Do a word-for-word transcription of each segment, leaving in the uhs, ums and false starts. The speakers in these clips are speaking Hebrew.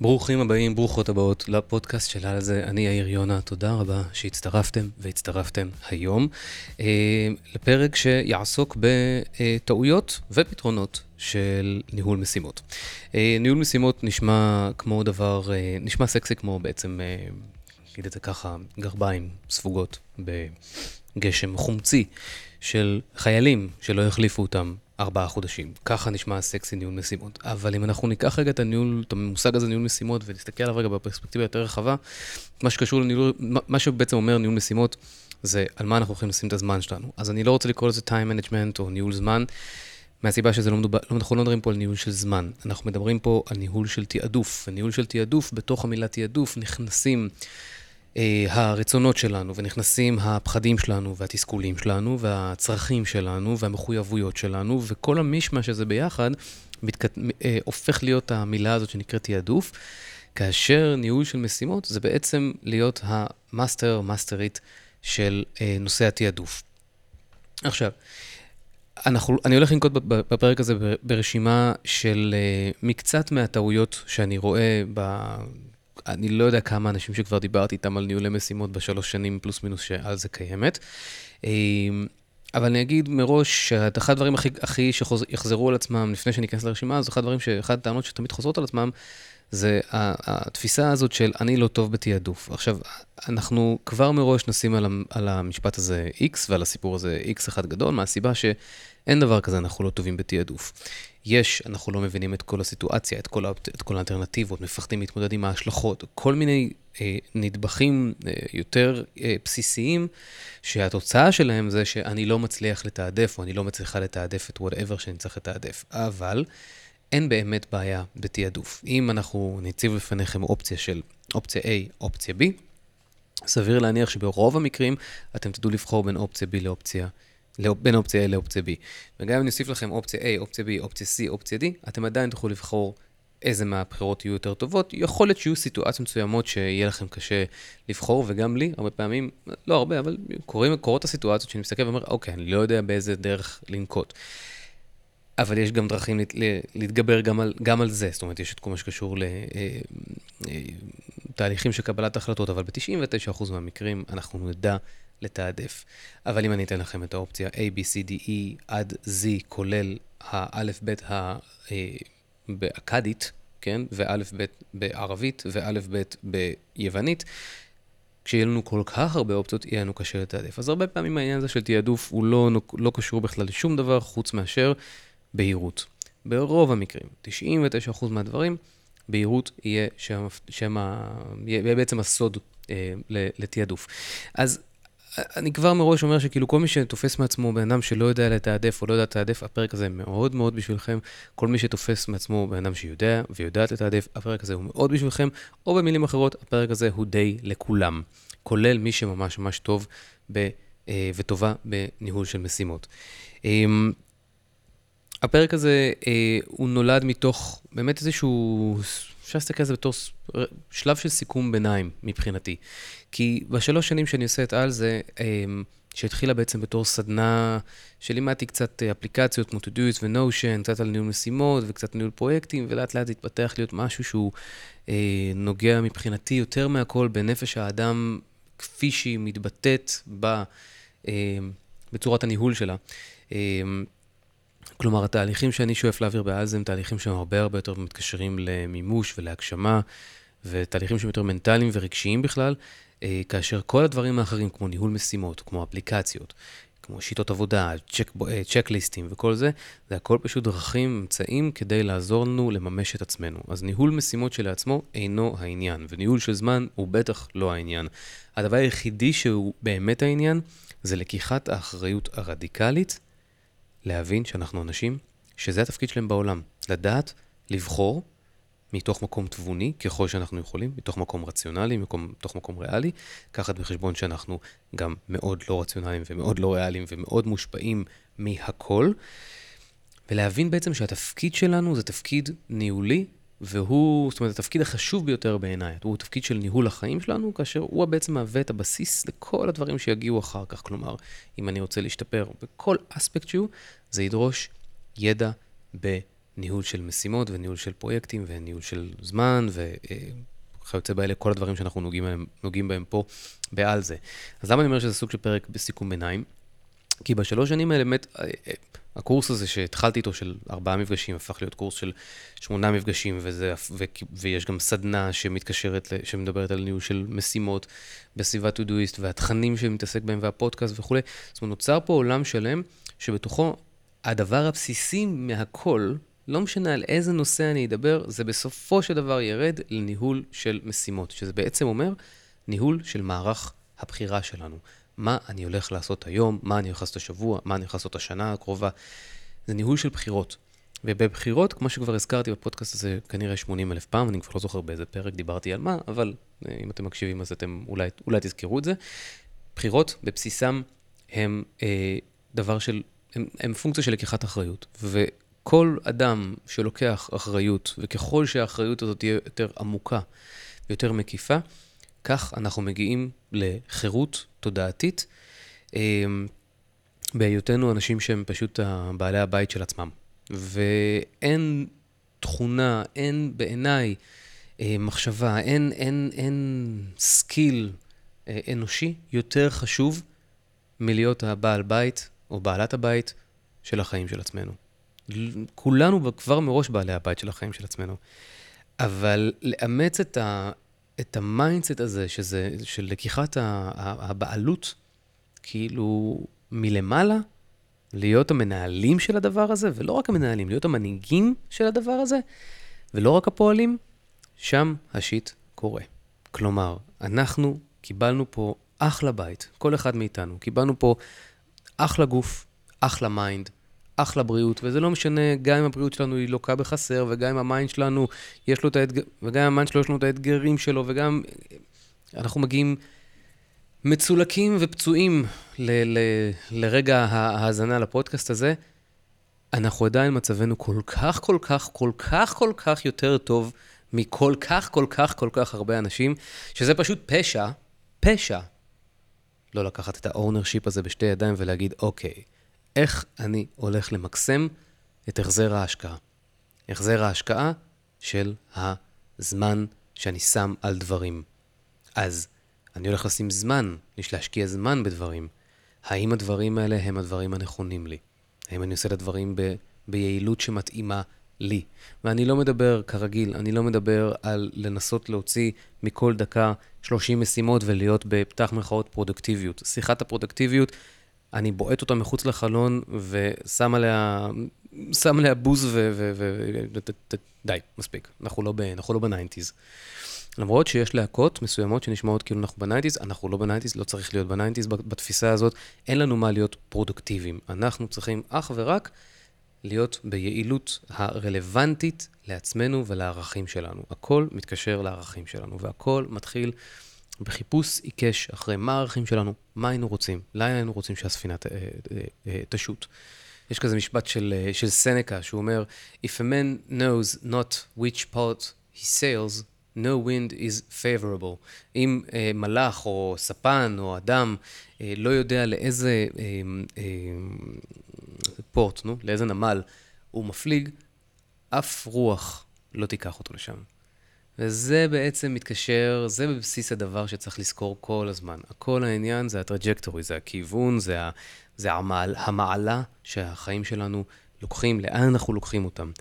ברוכים הבאים, ברוכות הבאות לפודקאסט של על זה. אני יאיר יונה, תודה רבה שהצטרפתם והצטרפתם היום אה, לפרק שיעסוק בטעויות ופתרונות של ניהול משימות. אה, ניהול משימות נשמע כמו דבר, אה, נשמע סקסי כמו בעצם, אה, נגיד את זה ככה, גרביים ספוגות בגשם חומצי של חיילים שלא יחליפו אותם ארבעה חודשים. ככה נשמע סקסי ניהול משימות. אבל אם אנחנו ניקח רגע את הניהול, את המושג הזה ניהול משימות, ונסתכל עליו רגע בפרספקטיבה יותר רחבה, מה שקשור לניהול, מה שבעצם אומר ניהול משימות, זה על מה אנחנו הולכים לשים את הזמן שלנו. אז אני לא רוצה לקרוא לזה time management או ניהול זמן, מהסיבה שזה לא מדובר, לא, אנחנו לא מדברים פה על ניהול של זמן, אנחנו מדברים פה על ניהול של תיעדוף. וניהול של תיעדוף, בתוך המילה תיעדוף נכנסים הרצונות שלנו, ונכנסים הפחדים שלנו, והתסכולים שלנו, והצרכים שלנו, והמחויבויות שלנו, וכל המשמע שזה ביחד, מתקט... הופך להיות המילה הזאת שנקראת תיעדוף, כאשר ניהול של משימות זה בעצם להיות המאסטר, מאסטרית של נושא התיעדוף. עכשיו, אנחנו, אני הולך לנקוט בפרק הזה ברשימה של מקצת מהטעויות שאני רואה ב... אני לא יודע כמה אנשים שכבר דיברתי איתם על ניהולי משימות בשלוש שנים פלוס מינוס שעל זה קיימת. אבל אני אגיד מראש שאת אחד הדברים הכי, הכי שיחזרו על עצמם לפני שניכנס לרשימה, אז אחד הדברים שאחד הטענות שתמיד חוזרות על עצמם, זה התפיסה הזאת של אני לא טוב בתיעדוף. עכשיו, אנחנו כבר מראש נשים על, על המשפט הזה X ועל הסיפור הזה X אחד גדול, מהסיבה שאין דבר כזה, אנחנו לא טובים בתיעדוף. יש, אנחנו לא מבינים את כל הסיטואציה, את כל, את כל האלטרנטיבות, מפחדים להתמודד עם ההשלכות, כל מיני אה, נדבכים אה, יותר אה, בסיסיים, שהתוצאה שלהם זה שאני לא מצליח לתעדף, או אני לא מצליחה לתעדף את whatever שאני צריך לתעדף. אבל אין באמת בעיה בתיעדוף. אם אנחנו נציב לפניכם אופציה של אופציה A, אופציה B, סביר להניח שברוב המקרים אתם תדעו לבחור בין אופציה B לאופציה, בין אופציה A לאופציה B. וגם אם נוסיף לכם אופציה A, אופציה B, אופציה C, אופציה D, אתם עדיין תוכלו לבחור איזה מהבחירות יהיו יותר טובות. יכול להיות שיהיו סיטואציות מסוימות שיהיה לכם קשה לבחור, וגם לי, הרבה פעמים, לא הרבה, אבל קוראים, קורות הסיטואציות שאני מסתכל ואומר, אוקיי, אני לא יודע באיזה דרך לנקוט. אבל יש גם דרכים להת, להתגבר גם על, גם על זה. זאת אומרת, יש את כל מה שקשור לתהליכים של קבלת החלטות, אבל ב-תשעים ותשעה אחוז מהמקרים אנחנו נדע לתעדף. אבל אם אני אתן לכם את האופציה A, B, C, D, E עד Z, כולל האלף בית באקדית, כן? ואלף בית בערבית, ואלף בית ביוונית, כשיהיה לנו כל כך הרבה אופציות, יהיה לנו קשה לתעדף. אז הרבה פעמים העניין הזה של תיעדוף הוא לא, לא קשור בכלל לשום דבר, חוץ מאשר בהירות. ברוב המקרים, תשעים ותשעה אחוז מהדברים, בהירות יהיה שם, שם ה... יהיה בעצם הסוד אה, לתיעדוף. אז אני כבר מראש אומר שכאילו כל מי שתופס מעצמו בן אדם שלא יודע לתעדף או לא יודע לתעדף, הפרק הזה מאוד מאוד בשבילכם. כל מי שתופס מעצמו בן אדם שיודע ויודעת לתעדף, הפרק הזה הוא מאוד בשבילכם. או במילים אחרות, הפרק הזה הוא די לכולם, כולל מי שממש ממש טוב ב, אה, וטובה בניהול של משימות. אה, הפרק הזה אה, הוא נולד מתוך באמת איזשהו, אפשר להסתכל על זה בתור שלב של סיכום ביניים מבחינתי. כי בשלוש שנים שאני עושה את על זה, אה, שהתחילה בעצם בתור סדנה, שלימדתי קצת אפליקציות כמו Todoist ו-Notion, קצת על ניהול משימות וקצת ניהול פרויקטים, ולאט לאט התפתח להיות משהו שהוא אה, נוגע מבחינתי יותר מהכל בנפש האדם, כפי שהיא מתבטאת ב, אה, בצורת הניהול שלה. אה, כלומר, התהליכים שאני שואף להעביר בעל זה הם תהליכים שהם הרבה הרבה יותר מתקשרים למימוש ולהגשמה, ותהליכים שהם יותר מנטליים ורגשיים בכלל, כאשר כל הדברים האחרים, כמו ניהול משימות, כמו אפליקציות, כמו שיטות עבודה, צ'ק, צ'קליסטים וכל זה, זה הכל פשוט דרכים, אמצעים, כדי לעזור לנו לממש את עצמנו. אז ניהול משימות שלעצמו אינו העניין, וניהול של זמן הוא בטח לא העניין. הדבר היחידי שהוא באמת העניין, זה לקיחת האחריות הרדיקלית, להבין שאנחנו אנשים, שזה התפקיד שלהם בעולם. לדעת, לבחור, מתוך מקום תבוני, ככל שאנחנו יכולים, מתוך מקום רציונלי, מקום, מתוך מקום ריאלי, כחת בחשבון שאנחנו גם מאוד לא רציונליים ומאוד לא ריאליים ומאוד מושפעים מהכל, ולהבין בעצם שהתפקיד שלנו זה תפקיד ניהולי, והוא, זאת אומרת, התפקיד החשוב ביותר בעיניי, הוא תפקיד של ניהול החיים שלנו, כאשר הוא בעצם מהווה את הבסיס לכל הדברים שיגיעו אחר כך. כלומר, אם אני רוצה להשתפר בכל אספקט שהוא, זה ידרוש ידע ניהול של משימות וניהול של פרויקטים וניהול של זמן וכיוצא באלה, כל הדברים שאנחנו נוגעים בהם, נוגעים בהם פה בעל זה. אז למה אני אומר שזה סוג של פרק בסיכום ביניים? כי בשלוש שנים האלה, באמת, הקורס הזה שהתחלתי איתו של ארבעה מפגשים, הפך להיות קורס של שמונה מפגשים, וזה, ו, ויש גם סדנה שמתקשרת, שמדברת על ניהול של משימות בסביבת Todoist, והתכנים שמתעסק בהם, והפודקאסט וכו'. זאת אומרת, נוצר פה עולם שלם, שבתוכו הדבר הבסיסי מהכל, לא משנה על איזה נושא אני אדבר, זה בסופו של דבר ירד לניהול של משימות, שזה בעצם אומר ניהול של מערך הבחירה שלנו. מה אני הולך לעשות היום, מה אני הולך לעשות השבוע, מה אני הולך לעשות השנה הקרובה. זה ניהול של בחירות. ובבחירות, כמו שכבר הזכרתי בפודקאסט הזה, כנראה שמונים אלף פעם, אני כבר לא זוכר באיזה פרק דיברתי על מה, אבל אם אתם מקשיבים אז אתם אולי, אולי תזכרו את זה. בחירות בבסיסם הם אה, דבר של, הם, הם פונקציה של לקיחת אחריות. וכל אדם שלוקח אחריות, וככל שהאחריות הזאת תהיה יותר עמוקה ויותר מקיפה, כך אנחנו מגיעים לחירות תודעתית, בהיותנו אנשים שהם פשוט בעלי הבית של עצמם. ואין תכונה, אין בעיניי מחשבה, אין, אין, אין סקיל אנושי יותר חשוב מלהיות הבעל בית או בעלת הבית של החיים של עצמנו. כולנו כבר מראש בעלי הבית של החיים של עצמנו. אבל לאמץ את ה... את המיינדסט הזה, שזה, של לקיחת הבעלות, כאילו מלמעלה, להיות המנהלים של הדבר הזה, ולא רק המנהלים, להיות המנהיגים של הדבר הזה, ולא רק הפועלים, שם השיט קורה. כלומר, אנחנו קיבלנו פה אחלה בית, כל אחד מאיתנו, קיבלנו פה אחלה גוף, אחלה מיינד, אחלה בריאות, וזה לא משנה, גם אם הבריאות שלנו היא לוקה בחסר, וגם אם המיינד שלנו יש לו את האתגר, וגם אם המיינד שלו יש לנו את האתגרים שלו, וגם אנחנו מגיעים מצולקים ופצועים ל- ל- לרגע ההאזנה לפודקאסט הזה, אנחנו עדיין מצבנו כל כך, כל כך, כל כך, כל כך יותר טוב, מכל כך, כל כך, כל כך הרבה אנשים, שזה פשוט פשע, פשע, לא לקחת את האונרשיפ הזה בשתי ידיים ולהגיד, אוקיי, איך אני הולך למקסם את החזר ההשקעה. החזר ההשקעה של הזמן שאני שם על דברים. אז אני הולך לשים זמן, יש להשקיע זמן בדברים. האם הדברים האלה הם הדברים הנכונים לי? האם אני עושה את הדברים ב- ביעילות שמתאימה לי? ואני לא מדבר כרגיל, אני לא מדבר על לנסות להוציא מכל דקה שלושים משימות ולהיות בפתח מחאות פרודקטיביות. שיחת הפרודקטיביות, אני בועט אותה מחוץ לחלון, ושם עליה, שם עליה בוז ו... ו, ו די, מספיק. אנחנו לא, אנחנו לא בניינטיז. למרות שיש להקות מסוימות שנשמעות כאילו אנחנו בניינטיז, אנחנו לא בניינטיז, לא צריך להיות בניינטיז. בתפיסה הזאת אין לנו מה להיות פרודוקטיביים. אנחנו צריכים אך ורק להיות ביעילות הרלוונטית לעצמנו ולערכים שלנו. הכל מתקשר לערכים שלנו, והכל מתחיל בחיפוש עיקש אחרי מה הערכים שלנו, מה היינו רוצים, לאן היינו רוצים שהספינה ת, תשוט. יש כזה משפט של, של סנקה, שהוא אומר, If a man knows not which part he sails, no wind is favorable. אם uh, מלאך או ספן או אדם uh, לא יודע לאיזה uh, uh, פורט, נו, לאיזה נמל הוא מפליג, אף רוח לא תיקח אותו לשם. וזה בעצם מתקשר, זה בבסיס הדבר שצריך לזכור כל הזמן. הכל העניין זה הטראג'קטורי, זה הכיוון, זה, ה, זה המעל, המעלה שהחיים שלנו לוקחים, לאן אנחנו לוקחים אותם.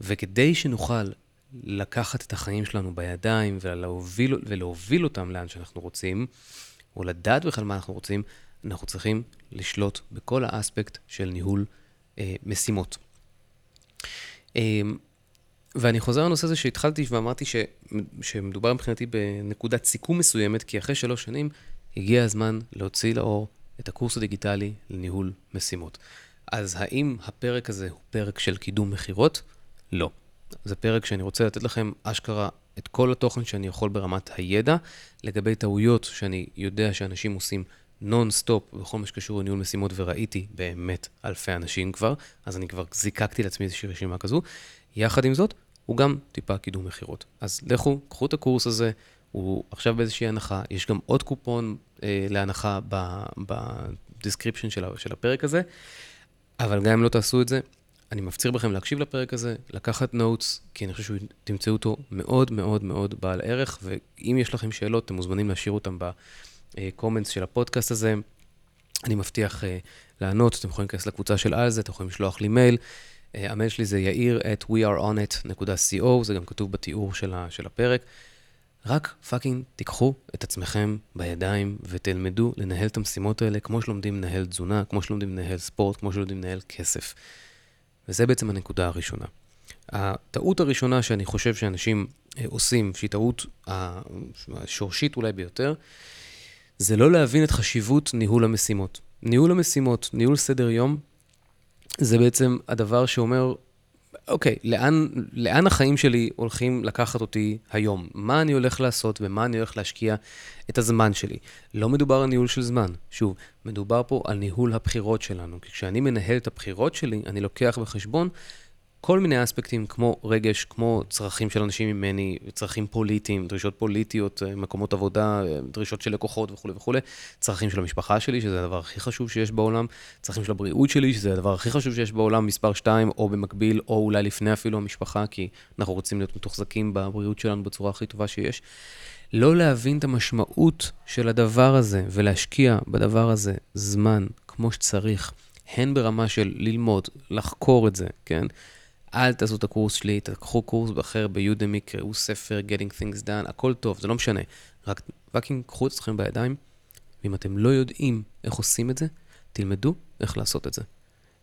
וכדי שנוכל לקחת את החיים שלנו בידיים ולהוביל, ולהוביל אותם לאן שאנחנו רוצים, או לדעת בכלל מה אנחנו רוצים, אנחנו צריכים לשלוט בכל האספקט של ניהול אה, משימות. אה, ואני חוזר לנושא הזה שהתחלתי ואמרתי ש... שמדובר מבחינתי בנקודת סיכום מסוימת, כי אחרי שלוש שנים הגיע הזמן להוציא לאור את הקורס הדיגיטלי לניהול משימות. אז האם הפרק הזה הוא פרק של קידום מחירות? לא. זה פרק שאני רוצה לתת לכם אשכרה את כל התוכן שאני יכול ברמת הידע, לגבי טעויות שאני יודע שאנשים עושים נון-סטופ בכל מה שקשור לניהול משימות, וראיתי באמת אלפי אנשים כבר, אז אני כבר זיקקתי לעצמי איזושהי רשימה כזו. יחד עם זאת, הוא גם טיפה קידום מחירות. אז לכו, קחו את הקורס הזה, הוא עכשיו באיזושהי הנחה, יש גם עוד קופון אה, להנחה בדסקריפשן של, של הפרק הזה, אבל גם אם לא תעשו את זה, אני מפציר בכם להקשיב לפרק הזה, לקחת נוטס, כי אני חושב שתמצאו אותו מאוד מאוד מאוד בעל ערך, ואם יש לכם שאלות, אתם מוזמנים להשאיר אותם בקומנטס של הפודקאסט הזה. אני מבטיח לענות, אתם יכולים להיכנס לקבוצה של על זה, אתם יכולים לשלוח לי מייל. המייל שלי זה יאיר את ווי אר און איט דוט קו, זה גם כתוב בתיאור של הפרק. רק פאקינג תיקחו את עצמכם בידיים ותלמדו לנהל את המשימות האלה, כמו שלומדים לנהל תזונה, כמו שלומדים לנהל ספורט, כמו שלומדים לנהל כסף. וזה בעצם הנקודה הראשונה. הטעות הראשונה שאני חושב שאנשים עושים, שהיא טעות השורשית אולי ביותר, זה לא להבין את חשיבות ניהול המשימות. ניהול המשימות, ניהול סדר יום, זה בעצם הדבר שאומר, אוקיי, לאן, לאן החיים שלי הולכים לקחת אותי היום? מה אני הולך לעשות ומה אני הולך להשקיע את הזמן שלי? לא מדובר על ניהול של זמן. שוב, מדובר פה על ניהול הבחירות שלנו. כי כשאני מנהל את הבחירות שלי, אני לוקח בחשבון כל מיני אספקטים כמו רגש, כמו צרכים של אנשים ממני, צרכים פוליטיים, דרישות פוליטיות, מקומות עבודה, דרישות של לקוחות וכו' וכו', צרכים של המשפחה שלי, שזה הדבר הכי חשוב שיש בעולם, צרכים של הבריאות שלי, שזה הדבר הכי חשוב שיש בעולם, מספר שתיים, או במקביל, או אולי לפני אפילו המשפחה, כי אנחנו רוצים להיות מתוחזקים בבריאות שלנו בצורה הכי טובה שיש. לא להבין את המשמעות של הדבר הזה, ולהשקיע בדבר הזה זמן כמו שצריך, הן ברמה של ללמוד, לחקור את זה, כן? אל תעשו את הקורס שלי, תקחו קורס אחר ביודמי, קראו ספר, Getting Things Done, הכל טוב, זה לא משנה. רק פאקינג קחו את עצמכם בידיים, ואם אתם לא יודעים איך עושים את זה, תלמדו איך לעשות את זה.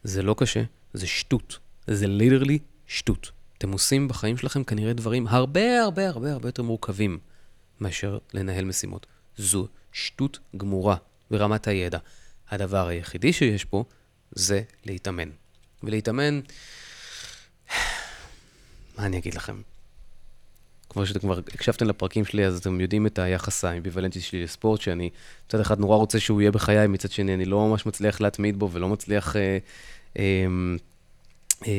זה לא קשה, זה שטות. זה literally שטות. אתם עושים בחיים שלכם כנראה דברים הרבה הרבה הרבה הרבה יותר מורכבים מאשר לנהל משימות. זו שטות גמורה ברמת הידע. הדבר היחידי שיש פה זה להתאמן. ולהתאמן... מה אני אגיד לכם? כמו שאתם כבר הקשבתם לפרקים שלי, אז אתם יודעים את היחס האמביוולנטי שלי לספורט, שאני מצד אחד נורא רוצה שהוא יהיה בחיי, מצד שני אני לא ממש מצליח להתמיד בו, ולא מצליח אה, אה, אה,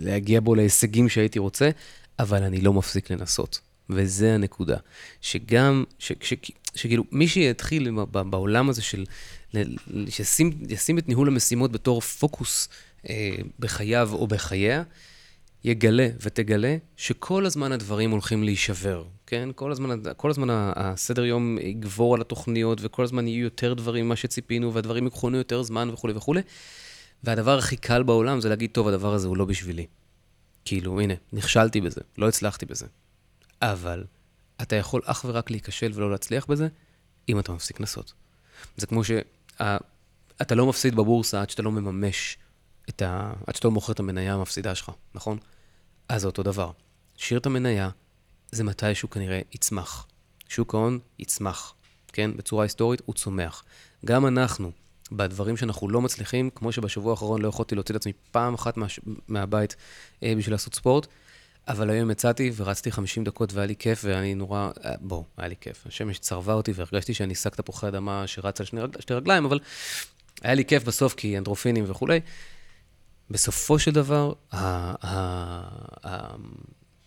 להגיע בו להישגים שהייתי רוצה, אבל אני לא מפסיק לנסות. וזה הנקודה. שגם, שכאילו, מי שיתחיל בעולם הזה של, שישים את ניהול המשימות בתור פוקוס בחייו או בחייה, יגלה ותגלה שכל הזמן הדברים הולכים להישבר, כן? כל הזמן, כל הזמן הסדר יום יגבור על התוכניות, וכל הזמן יהיו יותר דברים מה שציפינו, והדברים יקחונו יותר זמן וכו' וכו'. והדבר הכי קל בעולם זה להגיד, טוב, הדבר הזה הוא לא בשבילי. כאילו, הנה, נכשלתי בזה, לא הצלחתי בזה. אבל אתה יכול אך ורק להיכשל ולא להצליח בזה, אם אתה מפסיק לנסות. זה כמו שאתה לא מפסיד בבורסה עד שאתה לא מממש את ה... עד שאתה מוכר את המניה המפסידה שלך, נכון? אז זה אותו דבר. שיר את המניה, זה מתי שהוא כנראה יצמח. שוק ההון יצמח, כן? בצורה היסטורית הוא צומח. גם אנחנו, בדברים שאנחנו לא מצליחים, כמו שבשבוע האחרון לא יכולתי להוציא את עצמי פעם אחת מה... מהבית אה, בשביל לעשות ספורט, אבל היום יצאתי ורצתי חמישים דקות והיה לי כיף, ואני נורא... בוא, היה לי כיף. השמש צרבה אותי והרגשתי שאני סק תפוחי אדמה שרץ על שני, רג... שני רגליים, אבל היה לי כיף בסוף כי אנדרופינים וכולי. בסופו של דבר,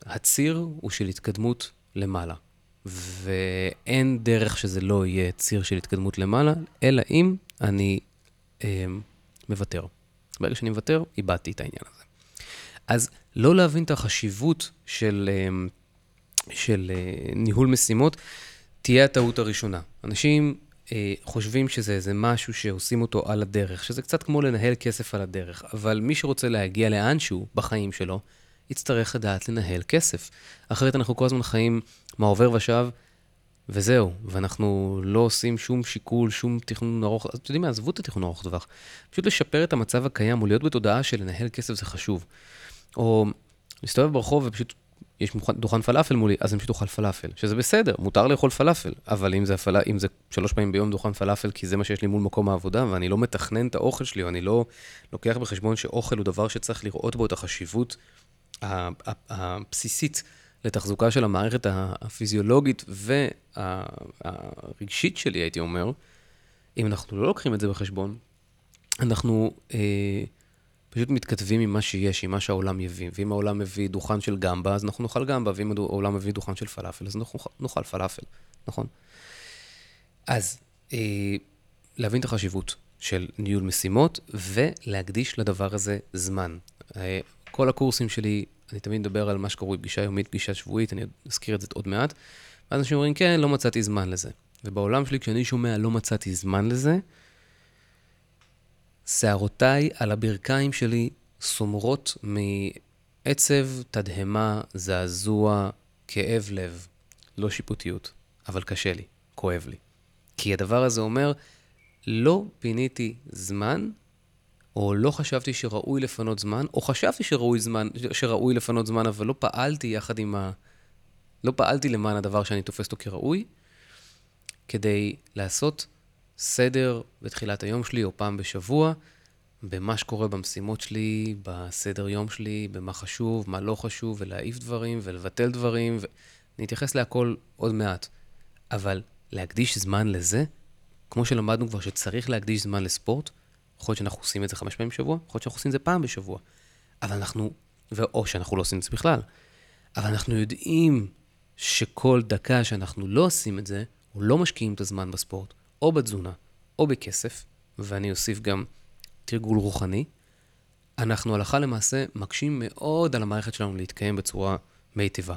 הציר הוא של התקדמות למעלה. ואין דרך שזה לא יהיה ציר של התקדמות למעלה, אלא אם אני מוותר. ברגע שאני מוותר, איבדתי את העניין הזה. אז לא להבין את החשיבות של, של ניהול משימות, תהיה הטעות הראשונה. אנשים... חושבים שזה איזה משהו שעושים אותו על הדרך, שזה קצת כמו לנהל כסף על הדרך, אבל מי שרוצה להגיע לאנשהו בחיים שלו, יצטרך לדעת לנהל כסף. אחרת אנחנו כל הזמן חיים מה עובר ושב, וזהו, ואנחנו לא עושים שום שיקול, שום תכנון ארוך, אז אתם יודעים, עזבו את התכנון ארוך דווח. פשוט לשפר את המצב הקיים, ולהיות בתודעה של לנהל כסף זה חשוב. או להסתובב ברחוב ופשוט... יש דוכן פלאפל מולי, אז אני פשוט אוכל פלאפל, שזה בסדר, מותר לאכול פלאפל, אבל אם זה, אם זה שלוש פעמים ביום דוכן פלאפל, כי זה מה שיש לי מול מקום העבודה, ואני לא מתכנן את האוכל שלי, או אני לא לוקח בחשבון שאוכל הוא דבר שצריך לראות בו את החשיבות הבסיסית לתחזוקה של המערכת הפיזיולוגית והרגשית שלי, הייתי אומר, אם אנחנו לא לוקחים את זה בחשבון, אנחנו... אה, פשוט מתכתבים עם מה שיש, עם מה שהעולם יביא. ואם העולם מביא דוכן של גמבה, אז אנחנו נאכל גמבה, ואם העולם מביא דוכן של פלאפל, אז אנחנו נאכל פלאפל, נכון? אז להבין את החשיבות של ניהול משימות, ולהקדיש לדבר הזה זמן. כל הקורסים שלי, אני תמיד מדבר על מה שקוראים פגישה יומית, פגישה שבועית, אני אזכיר את זה עוד מעט, ואז אנשים אומרים, כן, לא מצאתי זמן לזה. ובעולם שלי, כשאני שומע, לא מצאתי זמן לזה, שערותיי על הברכיים שלי סומרות מעצב, תדהמה, זעזוע, כאב לב, לא שיפוטיות, אבל קשה לי, כואב לי. כי הדבר הזה אומר, לא פיניתי זמן, או לא חשבתי שראוי לפנות זמן, או חשבתי שראוי זמן, שראוי לפנות זמן, אבל לא פעלתי יחד עם ה... לא פעלתי למען הדבר שאני תופס אותו כראוי, כדי לעשות סדר בתחילת היום שלי, או פעם בשבוע, במה שקורה במשימות שלי, בסדר יום שלי, במה חשוב, מה לא חשוב, ולהעיף דברים, ולבטל דברים, ו... אני אתייחס להכל עוד מעט. אבל להקדיש זמן לזה, כמו שלמדנו כבר שצריך להקדיש זמן לספורט, יכול להיות שאנחנו עושים את זה חמש פעמים בשבוע, יכול להיות שאנחנו עושים את זה פעם בשבוע, אבל אנחנו, או שאנחנו לא עושים את זה בכלל, אבל אנחנו יודעים שכל דקה שאנחנו לא עושים את זה, או לא משקיעים את הזמן בספורט, או בתזונה, או בכסף, ואני אוסיף גם תרגול רוחני, אנחנו הלכה למעשה מקשים מאוד על המערכת שלנו להתקיים בצורה מיטיבה.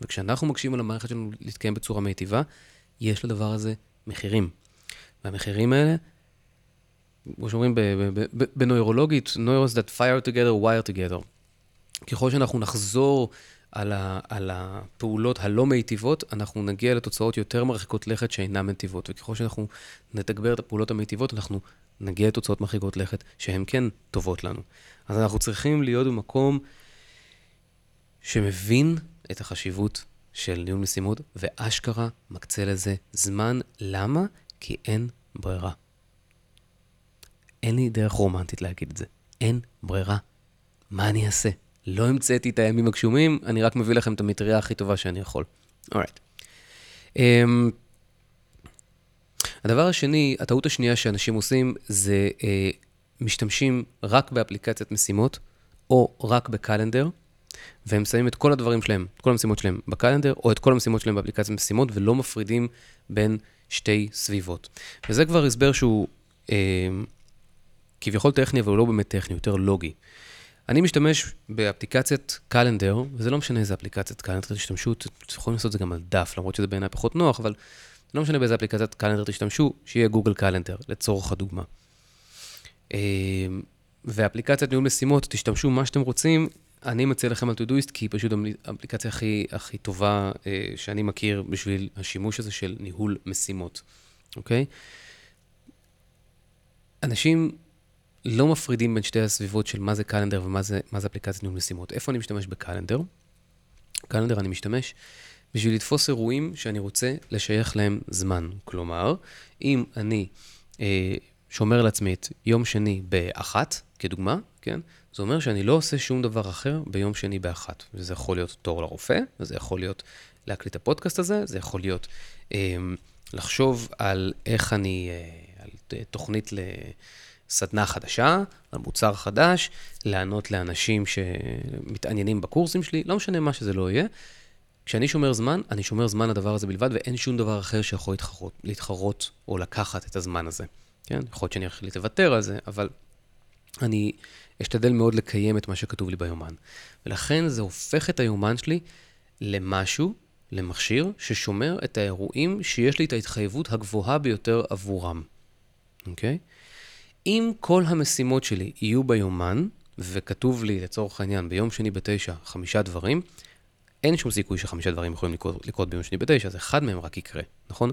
וכשאנחנו מקשים על המערכת שלנו להתקיים בצורה מיטיבה, יש לדבר הזה מחירים. והמחירים האלה, כמו שאומרים בנוירולוגית, neurons that fire together, wire together. ככל שאנחנו נחזור על, ה, על הפעולות הלא מיטיבות, אנחנו נגיע לתוצאות יותר מרחיקות לכת שאינן מיטיבות. וככל שאנחנו נתגבר את הפעולות המיטיבות, אנחנו נגיע לתוצאות מרחיקות לכת שהן כן טובות לנו. אז אנחנו צריכים להיות במקום שמבין את החשיבות של ניהול משימות, ואשכרה מקצה לזה זמן. למה? כי אין ברירה. אין לי דרך רומנטית להגיד את זה. אין ברירה. מה אני אעשה? לא המצאתי את הימים הגשומים, אני רק מביא לכם את המטריה הכי טובה שאני יכול. אורייט. Um, הדבר השני, הטעות השנייה שאנשים עושים, זה uh, משתמשים רק באפליקציית משימות, או רק בקלנדר, והם שמים את כל הדברים שלהם, את כל המשימות שלהם בקלנדר, או את כל המשימות שלהם באפליקציית משימות, ולא מפרידים בין שתי סביבות. וזה כבר הסבר שהוא אה, כביכול טכני, אבל הוא לא באמת טכני, יותר לוגי. אני משתמש באפליקציית קלנדר, וזה לא משנה איזה אפליקציית קלנדר תשתמשו, יכולים לעשות את זה גם על דף, למרות שזה בעיניי פחות נוח, אבל זה לא משנה באיזה אפליקציית קלנדר תשתמשו, שיהיה גוגל קלנדר, לצורך הדוגמה. אה, ואפליקציית ניהול משימות, תשתמשו מה שאתם רוצים, אני מציע לכם על Todoist, כי היא פשוט האפליקציה הכי, הכי טובה אה, שאני מכיר בשביל השימוש הזה של ניהול משימות. אוקיי? אנשים לא מפרידים בין שתי הסביבות של מה זה קלנדר ומה זה, מה זה אפליקציית ניהול משימות. איפה אני משתמש בקלנדר? קלנדר אני משתמש בשביל לתפוס אירועים שאני רוצה לשייך להם זמן. כלומר, אם אני אה, שומר לעצמי את יום שני באחת, כדוגמה, כן? זה אומר שאני לא עושה שום דבר אחר ביום שני באחת. וזה יכול להיות תור לרופא, וזה יכול להיות להקליט הפודקאסט הזה, זה יכול להיות אה, לחשוב על איך אני, אה, על תוכנית לסדנה חדשה, על מוצר חדש, לענות לאנשים שמתעניינים בקורסים שלי, לא משנה מה שזה לא יהיה. כשאני שומר זמן, אני שומר זמן לדבר הזה בלבד, ואין שום דבר אחר שיכול להתחרות, להתחרות או לקחת את הזמן הזה. כן? יכול להיות שאני החליט לוותר על זה, אבל אני אשתדל מאוד לקיים את מה שכתוב לי ביומן. ולכן זה הופך את היומן שלי למשהו, למכשיר, ששומר את האירועים שיש לי את ההתחייבות הגבוהה ביותר עבורם. אוקיי? אם כל המשימות שלי יהיו ביומן, וכתוב לי לצורך העניין ביום שני בתשע חמישה דברים, אין שום סיכוי שחמישה דברים יכולים לקרות, לקרות ביום שני בתשע, אז אחד מהם רק יקרה, נכון?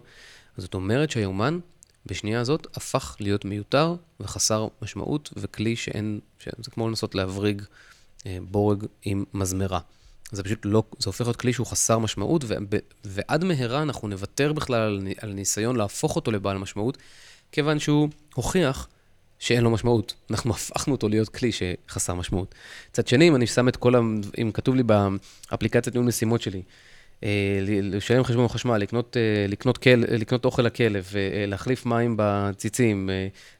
אז זאת אומרת שהיומן בשנייה הזאת הפך להיות מיותר וחסר משמעות וכלי שאין, זה כמו לנסות להבריג בורג עם מזמרה. זה פשוט לא, זה הופך להיות כלי שהוא חסר משמעות, ועד מהרה אנחנו נוותר בכלל על ניסיון להפוך אותו לבעל משמעות, כיוון שהוא הוכיח שאין לו משמעות. אנחנו הפכנו אותו להיות כלי שחסר משמעות. צד שני, אם אני שם את כל, אם כתוב לי באפליקציית ניהול משימות שלי, לשלם חשבון חשמל, לקנות, לקנות, כל, לקנות אוכל לכלב, להחליף מים בציצים,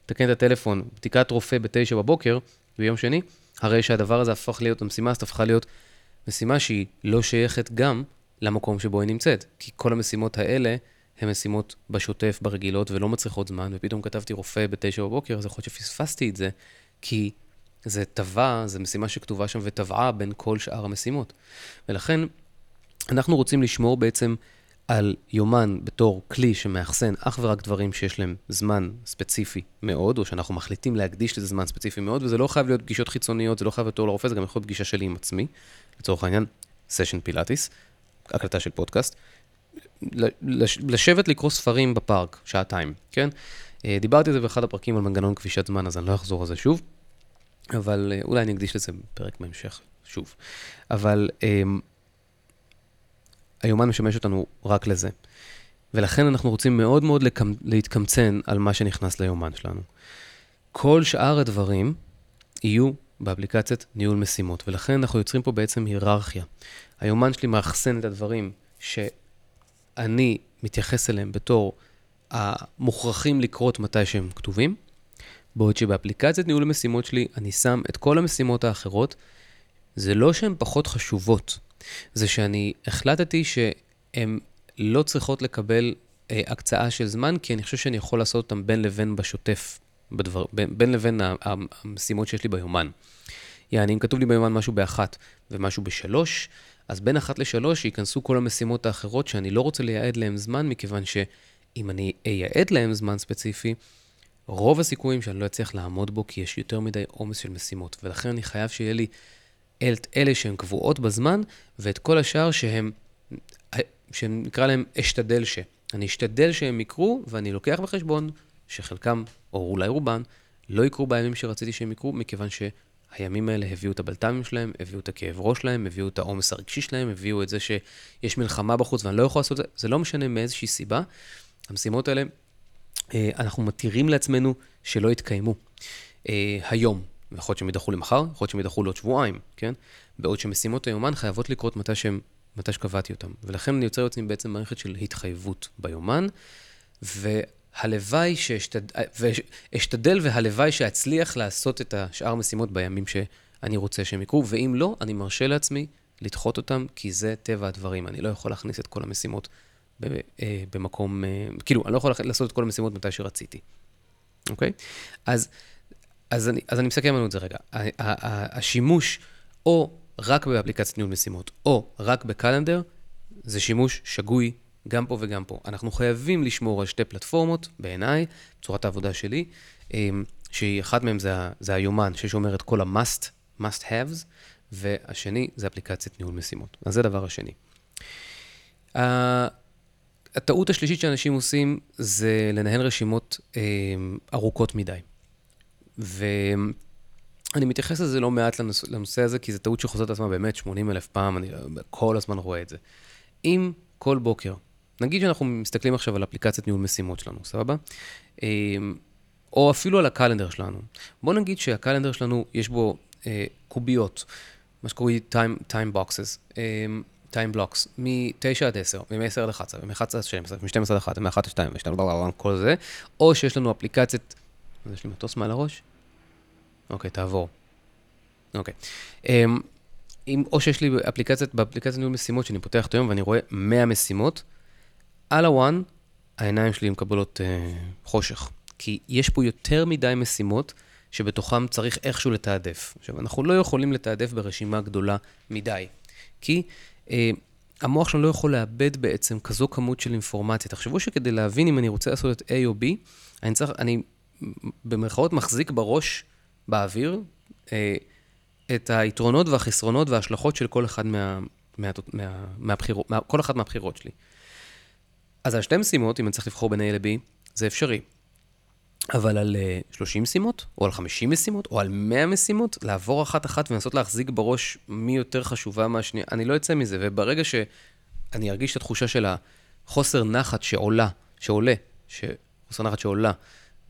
לתקן את הטלפון, בדיקת רופא בתשע בבוקר, ביום שני, הרי שהדבר הזה הפך להיות, המשימה הזאת הפכה להיות משימה שהיא לא שייכת גם למקום שבו היא נמצאת, כי כל המשימות האלה הן משימות בשוטף, ברגילות, ולא מצריכות זמן, ופתאום כתבתי רופא בתשע בבוקר, אז יכול להיות שפספסתי את זה, כי זה טבע, זה משימה שכתובה שם וטבעה בין כל שאר המשימות. ולכן אנחנו רוצים לשמור בעצם על יומן בתור כלי שמאחסן אך ורק דברים שיש להם זמן ספציפי מאוד, או שאנחנו מחליטים להקדיש לזה זמן ספציפי מאוד, וזה לא חייב להיות פגישות חיצוניות, זה לא חייב להיות תור לרופא, זה גם יכול להיות פגישה שלי עם עצמי, לצורך העניין, סשן פילאטיס, הקלטה של פודקאסט, לשבת לקרוא ספרים בפארק, שעתיים, כן? דיברתי על זה באחד הפרקים על מנגנון כבישת זמן, אז אני לא אחזור על זה שוב, אבל אולי אני אקדיש לזה פרק בהמשך שוב. אבל היומן משמש אותנו רק לזה. ולכן אנחנו רוצים מאוד מאוד להתקמצן על מה שנכנס ליומן שלנו. כל שאר הדברים יהיו באפליקציית ניהול משימות, ולכן אנחנו יוצרים פה בעצם היררכיה. היומן שלי מאחסן את הדברים שאני מתייחס אליהם בתור המוכרחים לקרות מתי שהם כתובים, בעוד שבאפליקציית ניהול המשימות שלי אני שם את כל המשימות האחרות. זה לא שהן פחות חשובות, זה שאני החלטתי שהן לא צריכות לקבל אה, הקצאה של זמן, כי אני חושב שאני יכול לעשות אותן בין לבין בשוטף, בדבר, בין, בין לבין המשימות שיש לי ביומן. יעני, אם כתוב לי ביומן משהו באחת ומשהו בשלוש, אז בין אחת לשלוש ייכנסו כל המשימות האחרות שאני לא רוצה לייעד להם זמן, מכיוון שאם אני אייעד להם זמן ספציפי, רוב הסיכויים שאני לא אצליח לעמוד בו, כי יש יותר מדי עומס של משימות, ולכן אני חייב שיהיה לי את אלה שהן קבועות בזמן, ואת כל השאר שהן, שנקרא להם אשתדל ש. אני אשתדל שהם יקרו, ואני לוקח בחשבון שחלקם, או אולי רובן, לא יקרו בימים שרציתי שהם יקרו, מכיוון שהימים האלה הביאו את הבלטמים שלהם, הביאו את הכאב ראש שלהם, הביאו את העומס הרגשי שלהם, הביאו את זה שיש מלחמה בחוץ ואני לא יכול לעשות את זה, זה לא משנה מאיזושהי סיבה. המשימות האלה, אנחנו מתירים לעצמנו שלא יתקיימו. היום, יכול להיות שהם ידחו למחר, יכול להיות שהם ידחו לעוד שבועיים, כן? בעוד שמשימות היומן חייבות לקרות מתי שהם, מתי שקבעתי אותם. ולכן אני יוצר יוצאים בעצם מערכת של התחייבות ביומן, והלוואי שאשתד... ואשתדל והלוואי שאצליח לעשות את השאר משימות בימים שאני רוצה שהם יקרו, ואם לא, אני מרשה לעצמי לדחות אותם, כי זה טבע הדברים. אני לא יכול להכניס את כל המשימות במקום, כאילו, אני לא יכול לעשות את כל המשימות מתי שרציתי. אוקיי? אז אז אני, אז אני מסכם לנו את זה רגע. השימוש או רק באפליקציית ניהול משימות, או רק בקלנדר, זה שימוש שגוי גם פה וגם פה. אנחנו חייבים לשמור על שתי פלטפורמות, בעיניי, בצורת העבודה שלי, שאחת מהן זה, זה היומן, ששומר את כל ה-must, must haves, והשני זה אפליקציית ניהול משימות. אז זה דבר השני. הטעות השלישית שאנשים עושים זה לנהל רשימות ארוכות מדי. ואני מתייחס לזה לא מעט לנושא הזה, כי זו טעות שחוזרת עצמה באמת שמונים אלף פעם, אני כל הזמן רואה את זה. אם כל בוקר, נגיד שאנחנו מסתכלים עכשיו על אפליקציית ניהול משימות שלנו, סבבה? או אפילו על הקלנדר שלנו. בוא נגיד שהקלנדר שלנו יש בו קוביות, מה שקוראים time, time boxes, time blocks, מ-תשע עד עשר, מ-עשר עד אחת עשרה, מ-אחת עשרה עד שתים עשרה, מ-שתים עשרה עד אחת, מ-אחת עד שתיים, מ-שתיים עד שתיים, כל זה, או שיש לנו אפליקציית אז יש לי מטוס מעל הראש? אוקיי, תעבור. אוקיי. אם, או שיש לי אפליקציית, באפליקציית ניהול משימות שאני פותח את היום ואני רואה מאה משימות, על הוואן, העיניים שלי מקבלות אה, חושך. כי יש פה יותר מדי משימות שבתוכם צריך איכשהו לתעדף. עכשיו, אנחנו לא יכולים לתעדף ברשימה גדולה מדי. כי אה, המוח שלנו לא יכול לאבד בעצם כזו כמות של אינפורמציה. תחשבו שכדי להבין אם אני רוצה לעשות את A או B, אני צריך, אני... במרכאות מחזיק בראש, באוויר, את היתרונות והחסרונות וההשלכות של כל אחד מה, מה, מה, מהבחירות, כל אחד מהבחירות שלי. אז על שתי משימות, אם אני צריך לבחור בין A ל-B, זה אפשרי. אבל על שלושים משימות, או על חמישים משימות, או על מאה משימות, לעבור אחת-אחת ולנסות להחזיק בראש מי יותר חשובה מהשנייה, אני לא אצא מזה, וברגע שאני ארגיש את התחושה של החוסר נחת שעולה, שעולה, חוסר נחת שעולה,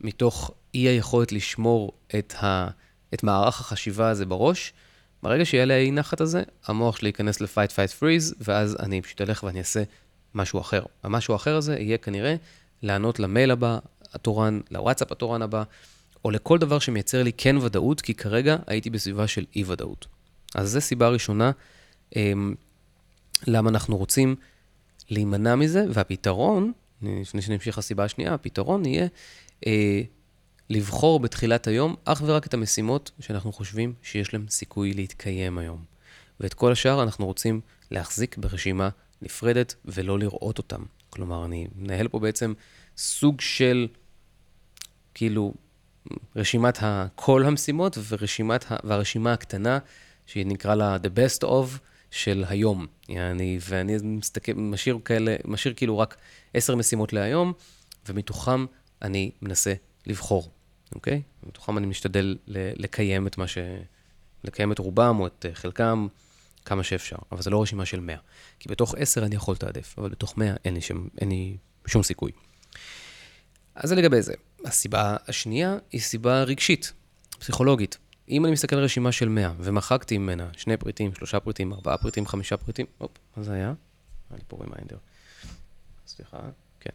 מתוך אי היכולת לשמור את, ה... את מערך החשיבה הזה בראש, ברגע שיהיה לה אי נחת הזה, המוח שלי ייכנס ל-fight, fight, freeze, ואז אני פשוט אלך ואני אעשה משהו אחר. המשהו האחר הזה יהיה כנראה לענות למייל הבא, התורן, לוואטסאפ התורן הבא, או לכל דבר שמייצר לי כן ודאות, כי כרגע הייתי בסביבה של אי ודאות. אז זו סיבה ראשונה, למה אנחנו רוצים להימנע מזה, והפתרון, לפני שנמשיך הסיבה השנייה, הפתרון יהיה לבחור בתחילת היום אך ורק את המשימות שאנחנו חושבים שיש להם סיכוי להתקיים היום. ואת כל השאר אנחנו רוצים להחזיק ברשימה נפרדת ולא לראות אותם. כלומר, אני מנהל פה בעצם סוג של, כאילו, רשימת כל המשימות ורשימת, והרשימה הקטנה, שנקרא לה the best of של היום. يعني, ואני מסתכל, משאיר כאלה, משאיר כאילו רק עשר משימות להיום, ומתוכם אני מנסה לבחור. אוקיי? מתוכם אני משתדל לקיים את מה ש... לקיים את רובם או את חלקם כמה שאפשר. אבל זה לא רשימה של מאה. כי בתוך עשר אני יכול לתעדף, אבל בתוך מאה אין לי, שם, אין לי שום סיכוי. אז זה לגבי זה. הסיבה השנייה היא סיבה רגשית, פסיכולוגית. אם אני מסתכל על רשימה של מאה ומחקתי ממנה שני פריטים, שלושה פריטים, ארבעה פריטים, חמישה פריטים, אופ, מה זה היה? אני פה רימיינדר. סליחה, כן.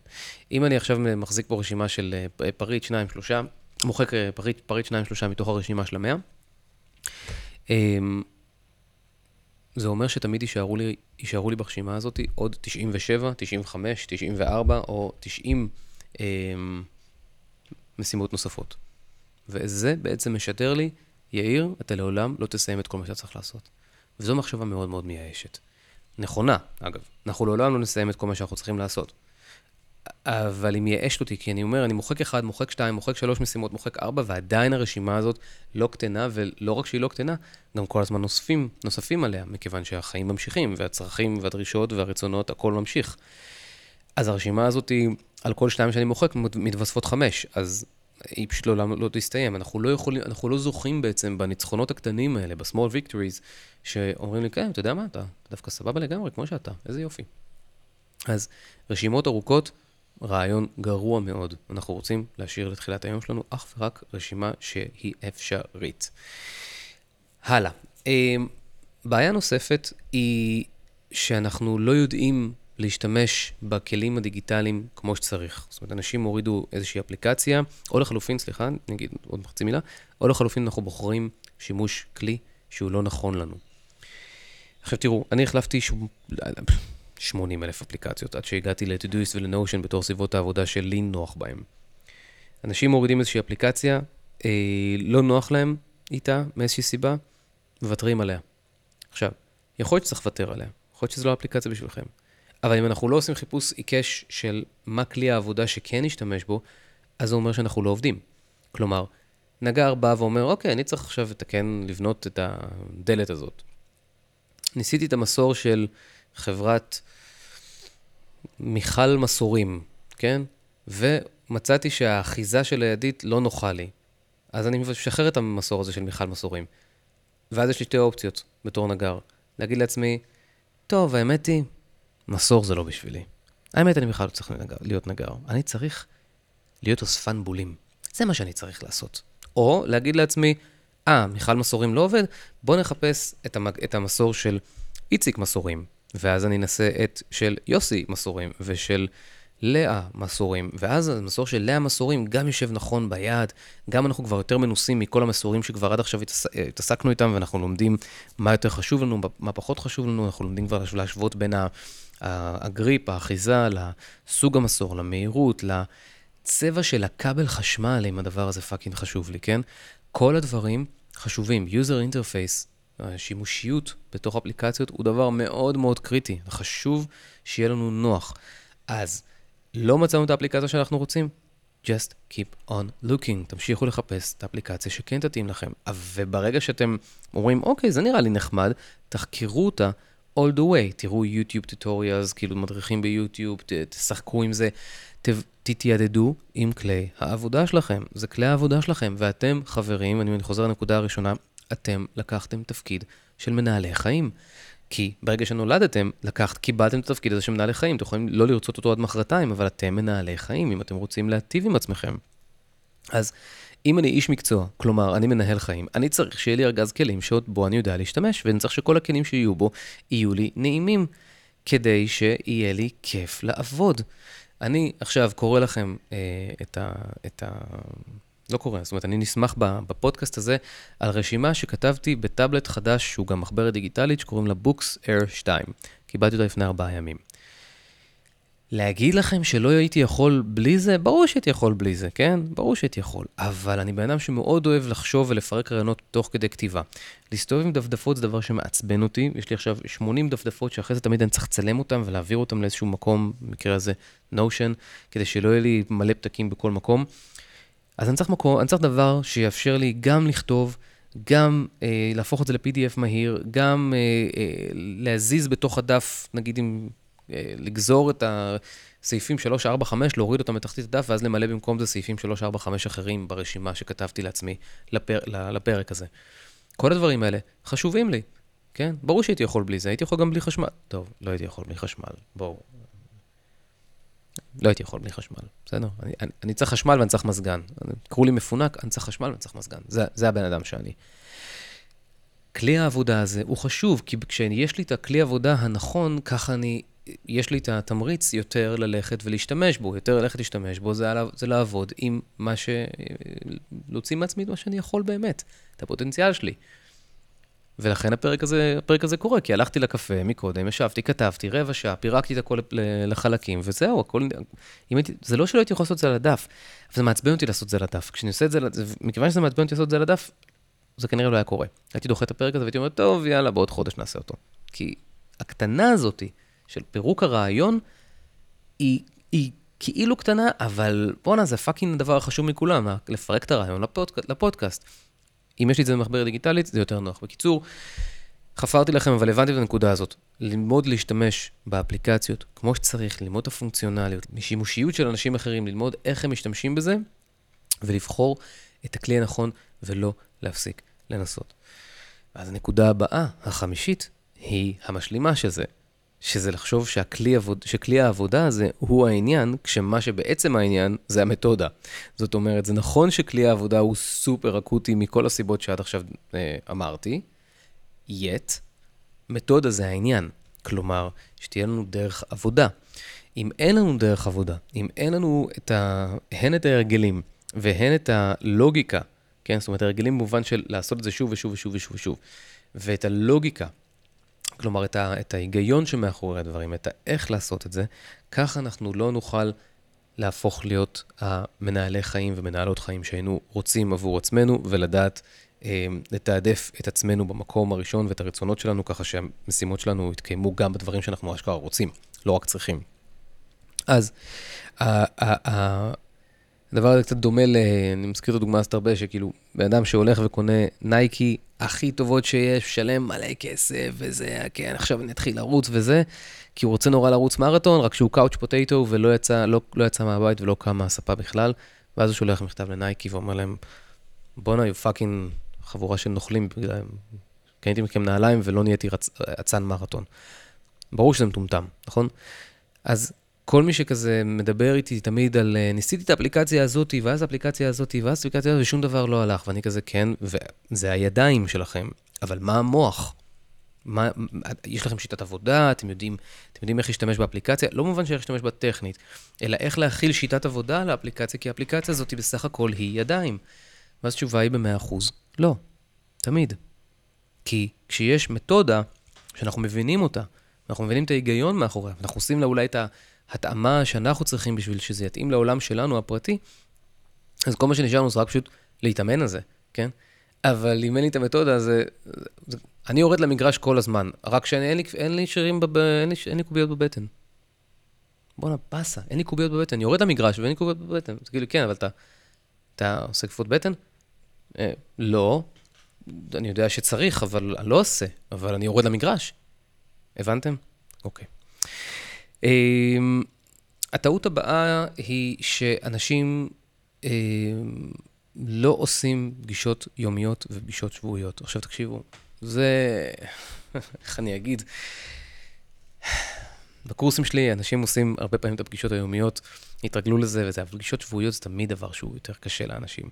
אם אני עכשיו מחזיק פה רשימה של פריט שניים, שלושה, מוחק פריט, פריט שניים, שלושה מתוך הרשימה של המאה, זה אומר שתמיד יישארו לי, יישארו לי ברשימה הזאת עוד תשעים ושבע, תשעים וחמש, תשעים וארבע או תשעים משימות נוספות. וזה בעצם משדר לי, יאיר, אתה לעולם לא תסיים את כל מה שאתה צריך לעשות. וזו מחשבה מאוד מאוד מייאשת. נכונה, אגב. אנחנו לעולם לא נסיים את כל מה שאנחנו צריכים לעשות. אבל היא מייאשת אותי, כי אני אומר, אני מוחק אחד, מוחק שתיים, מוחק שלוש משימות, מוחק ארבע, ועדיין הרשימה הזאת לא קטנה, ולא רק שהיא לא קטנה, גם כל הזמן נוספים, נוספים עליה, מכיוון שהחיים ממשיכים, והצרכים והדרישות והרצונות, הכל ממשיך. אז הרשימה הזאת היא, על כל שתיים שאני מוחק, מתווספות חמש, אז היא פשוט לא, לא תסתיים. אנחנו לא יכולים, אנחנו לא זוכים בעצם בניצחונות הקטנים האלה, ב-small victories, שאומרים לי, כן, אתה יודע מה אתה? אתה דווקא סבבה לגמרי, כמו שאתה. איזה יופי. אז רשימות ארוכות, רעיון גרוע מאוד. אנחנו רוצים להשאיר לתחילת היום שלנו אך ורק רשימה שהיא אפשרית. הלאה. בעיה נוספת היא שאנחנו לא יודעים להשתמש בכלים הדיגיטליים כמו שצריך. זאת אומרת, אנשים הורידו איזושהי אפליקציה, או לחלופין, סליחה, נגיד עוד מחצי מילה, או לחלופין אנחנו בוחרים שימוש כלי שהוא לא נכון לנו. עכשיו תראו, אני החלפתי ש... שמונים אלף אפליקציות, עד שהגעתי ל-Todoist ול-Notion בתור סביבות העבודה שלי נוח בהם. אנשים מורידים איזושהי אפליקציה, אה, לא נוח להם איתה, מאיזושהי סיבה, ווותרים עליה. עכשיו, יכול להיות שצריך ותר עליה, יכול להיות שזו לא אפליקציה בשבילכם. אבל אם אנחנו לא עושים חיפוש עיקש של מה כלי העבודה שכן נשתמש בו, אז זה אומר שאנחנו לא עובדים. כלומר, נגר בא ואומר, אוקיי, אני צריך עכשיו לתקן, לבנות את הדלת הזאת. ניסיתי את המסור של חברת מיכל מסורים, כן? ומצאתי שהאחיזה של הידית לא נוחה לי. אז אני משחרר את המסור הזה של מיכל מסורים. ואז יש לי שתי אופציות בתור נגר. להגיד לעצמי, טוב, האמת היא, מסור זה לא בשבילי. האמת, אני בכלל לא צריך להיות נגר. אני צריך להיות אוספן בולים. זה מה שאני צריך לעשות. או להגיד לעצמי, אה, מיכל מסורים לא עובד, בוא נחפש את, המג... את המסור של איציק מסורים. ואז אני אנסה את של יוסי מסורים, ושל לאה מסורים. ואז המסור של לאה מסורים גם יושב נכון ביד, גם אנחנו כבר יותר מנוסים מכל המסורים שכבר עד עכשיו התעס... התעסקנו איתם, ואנחנו לומדים מה יותר חשוב לנו, מה פחות חשוב לנו, אנחנו לומדים כבר להשוות בין ה... הגריפ, האחיזה, לסוג המסור, למהירות, לצבע של הקבל חשמל, אם הדבר הזה פאקינג חשוב לי, כן? כל הדברים חשובים. User interface, השימושיות בתוך אפליקציות, הוא דבר מאוד מאוד קריטי. חשוב שיהיה לנו נוח. אז לא מצאנו את האפליקציה שאנחנו רוצים? Just keep on looking. תמשיכו לחפש את האפליקציה שכן תתאים לכם. וברגע שאתם אומרים, אוקיי, זה נראה לי נחמד, תחקרו אותה, all the way, תראו יוטיוב tutorials, כאילו מדריכים ביוטיוב, תשחקו עם זה, תתיידדו עם כלי העבודה שלכם, זה כלי העבודה שלכם, ואתם חברים, אני חוזר לנקודה הראשונה, אתם לקחתם תפקיד של מנהלי חיים, כי ברגע שנולדתם, לקחת, קיבלתם את התפקיד הזה של מנהלי חיים, אתם יכולים לא לרצות אותו עד מחרתיים, אבל אתם מנהלי חיים, אם אתם רוצים להטיב עם עצמכם. אז אם אני איש מקצוע, כלומר, אני מנהל חיים, אני צריך שיהיה לי ארגז כלים שעוד בו אני יודע להשתמש, ואני צריך שכל הכלים שיהיו בו יהיו לי נעימים, כדי שיהיה לי כיף לעבוד. אני עכשיו קורא לכם אה, את ה... את ה... לא קורא, זאת אומרת, אני נשמח בפודקאסט הזה על רשימה שכתבתי בטאבלט חדש, שהוא גם מחברת דיגיטלית, שקוראים לה Books Air שתיים. קיבלתי אותה לפני ארבעה ימים. להגיד לכם שלא הייתי יכול בלי זה, ברור שהייתי יכול בלי זה, כן? ברור שהייתי יכול. אבל אני בן אדם שמאוד אוהב לחשוב ולפרק רעיונות תוך כדי כתיבה. להסתובב עם דפדפות זה דבר שמעצבן אותי. יש לי עכשיו שמונים דפדפות שאחרי זה תמיד אני צריך לצלם אותם ולהעביר אותם לאיזשהו מקום, במקרה הזה Notion, כדי שלא יהיה לי מלא פתקים בכל מקום. אז אני צריך מקום, אני צריך דבר שיאפשר לי גם לכתוב, גם אה, להפוך את זה ל-פי די אף מהיר, גם אה, אה, להזיז בתוך הדף, נגיד עם... לגזור את הסעיפים שלוש ארבע חמש, להוריד אותם מתחתית הדף, ואז למלא במקום זה סעיפים שלוש ארבע חמש אחרים ברשימה שכתבתי לעצמי לפר, לפרק הזה. כל הדברים האלה חשובים לי, כן? ברור שהייתי יכול בלי זה, הייתי יכול גם בלי חשמל. טוב, לא הייתי יכול בלי חשמל, בואו. לא הייתי יכול בלי חשמל, בסדר? אני, אני, אני צריך חשמל ואני צריך מזגן. קראו לי מפונק, אני צריך חשמל ואני צריך מזגן. זה, זה הבן אדם שאני. כלי העבודה הזה הוא חשוב, כי כשיש לי את הכלי העבודה הנכון, ככה אני... יש לי את התמריץ יותר ללכת ולהשתמש בו, יותר ללכת להשתמש בו, זה, זה לעבוד עם מה ש... להוציא מעצמי את מה שאני יכול באמת, את הפוטנציאל שלי. ולכן הפרק הזה, הפרק הזה קורה, כי הלכתי לקפה מקודם, ישבתי, כתבתי, רבע שעה, פירקתי את הכל לחלקים, וזהו, הכל... זה לא שלא הייתי יכול לעשות את זה על הדף, אבל זה מעצבן אותי לעשות את זה על הדף. כשאני עושה את זה, מכיוון שזה מעצבן אותי לעשות את זה על הדף, זה כנראה לא היה קורה. הייתי דוחה את הפרק הזה, והייתי אומר, "טוב, יאללה, בעוד חודש נעשה אותו." כי הקטנה הזאת של פירוק הרעיון, היא, היא כאילו קטנה, אבל בונה, זה פאקינג הדבר החשוב מכולם, לפרק את הרעיון לפודק, לפודקאסט. אם יש לי את זה במחבר דיגיטלית, זה יותר נוח. בקיצור, חפרתי לכם, אבל הבנתי את הנקודה הזאת. ללמוד להשתמש באפליקציות כמו שצריך, ללמוד את הפונקציונליות, משימושיות של אנשים אחרים, ללמוד איך הם משתמשים בזה, ולבחור את הכלי הנכון, ולא להפסיק לנסות. אז הנקודה הבאה, החמישית, היא המשלימה של זה. שזה לחשוב שהכלי עבוד, שכלי העבודה הזה הוא העניין, כשמה שבעצם העניין זה המתודה. זאת אומרת, זה נכון שכלי העבודה הוא סופר אקוטי מכל הסיבות שעד עכשיו אה, אמרתי, yet, מתודה זה העניין. כלומר, שתהיה לנו דרך עבודה. אם אין לנו דרך עבודה, אם אין לנו את ה... הן את ההרגלים והן את הלוגיקה, כן? זאת אומרת, הרגלים במובן של לעשות את זה שוב ושוב ושוב ושוב ושוב, ואת הלוגיקה, כלומר, את, ה, את ההיגיון שמאחורי הדברים, את האיך לעשות את זה, כך אנחנו לא נוכל להפוך להיות המנהלי חיים ומנהלות חיים שהיינו רוצים עבור עצמנו, ולדעת אה, לתעדף את עצמנו במקום הראשון ואת הרצונות שלנו, ככה שהמשימות שלנו יתקיימו גם בדברים שאנחנו אשכרה רוצים, לא רק צריכים. אז ה... ה, ה הדבר הזה קצת דומה, ל... אני מזכיר את הדוגמה הזאת הרבה, שכאילו, באדם שהולך וקונה נייקי הכי טובות שיש, שלם מלא כסף וזה, כן, עכשיו אני אתחיל לרוץ וזה, כי הוא רוצה נורא לרוץ מרתון, רק שהוא קאוץ' פוטטו ולא יצא, לא, לא יצא מהבית ולא קם מהספה בכלל, ואז הוא שולח מכתב לנייקי ואומר להם, בונה, you fucking חבורה של נוכלים, קניתי מכם נעליים ולא נהייתי רצ... עצן מרתון. ברור שזה מטומטם, נכון? אז... כל מי שכזה מדבר איתי תמיד על, ניסיתי את האפליקציה הזאת, ואז האפליקציה הזאת, ואז האפליקציה הזאת, ושום דבר לא הלך, ואני כזה כן, וזה הידיים שלכם, אבל מה המוח? מה, יש לכם שיטת עבודה, אתם יודעים, אתם יודעים איך להשתמש באפליקציה, לא במובן שאיך להשתמש בטכנית, אלא איך להכיל שיטת עבודה לאפליקציה, כי האפליקציה הזאת בסך הכל היא ידיים. ואז תשובה היא ב-מאה אחוז, לא, תמיד. כי כשיש מתודה שאנחנו מבינים אותה, אנחנו מבינים את ההיגיון מאחוריה, אנחנו עושים לה אולי את ה... התאמה שאנחנו צריכים בשביל שזה יתאים לעולם שלנו הפרטי, אז כל מה שנשארנו זה רק פשוט להתאמן על זה, כן? אבל אם אין לי את המתודה, זה, זה, אני יורד למגרש כל הזמן, רק שאין לי, אין לי שרירים, בב, אין לי, אין לי קוביות בבטן. בונה, פסה, אין לי קוביות בבטן, אני יורד למגרש ואין לי קוביות בבטן. זה כאילו, כן, אבל אתה, אתה עושה כפות בטן? אה, לא, אני יודע שצריך, אבל אני לא עושה, אבל אני יורד למגרש. הבנתם? אוקיי. הטעות הבאה היא שאנשים לא עושים פגישות יומיות ופגישות שבועיות. עכשיו תקשיבו, זה, איך אני אגיד, בקורסים שלי אנשים עושים הרבה פעמים את הפגישות היומיות, התרגלו לזה וזה, אבל פגישות שבועיות זה תמיד דבר שהוא יותר קשה לאנשים.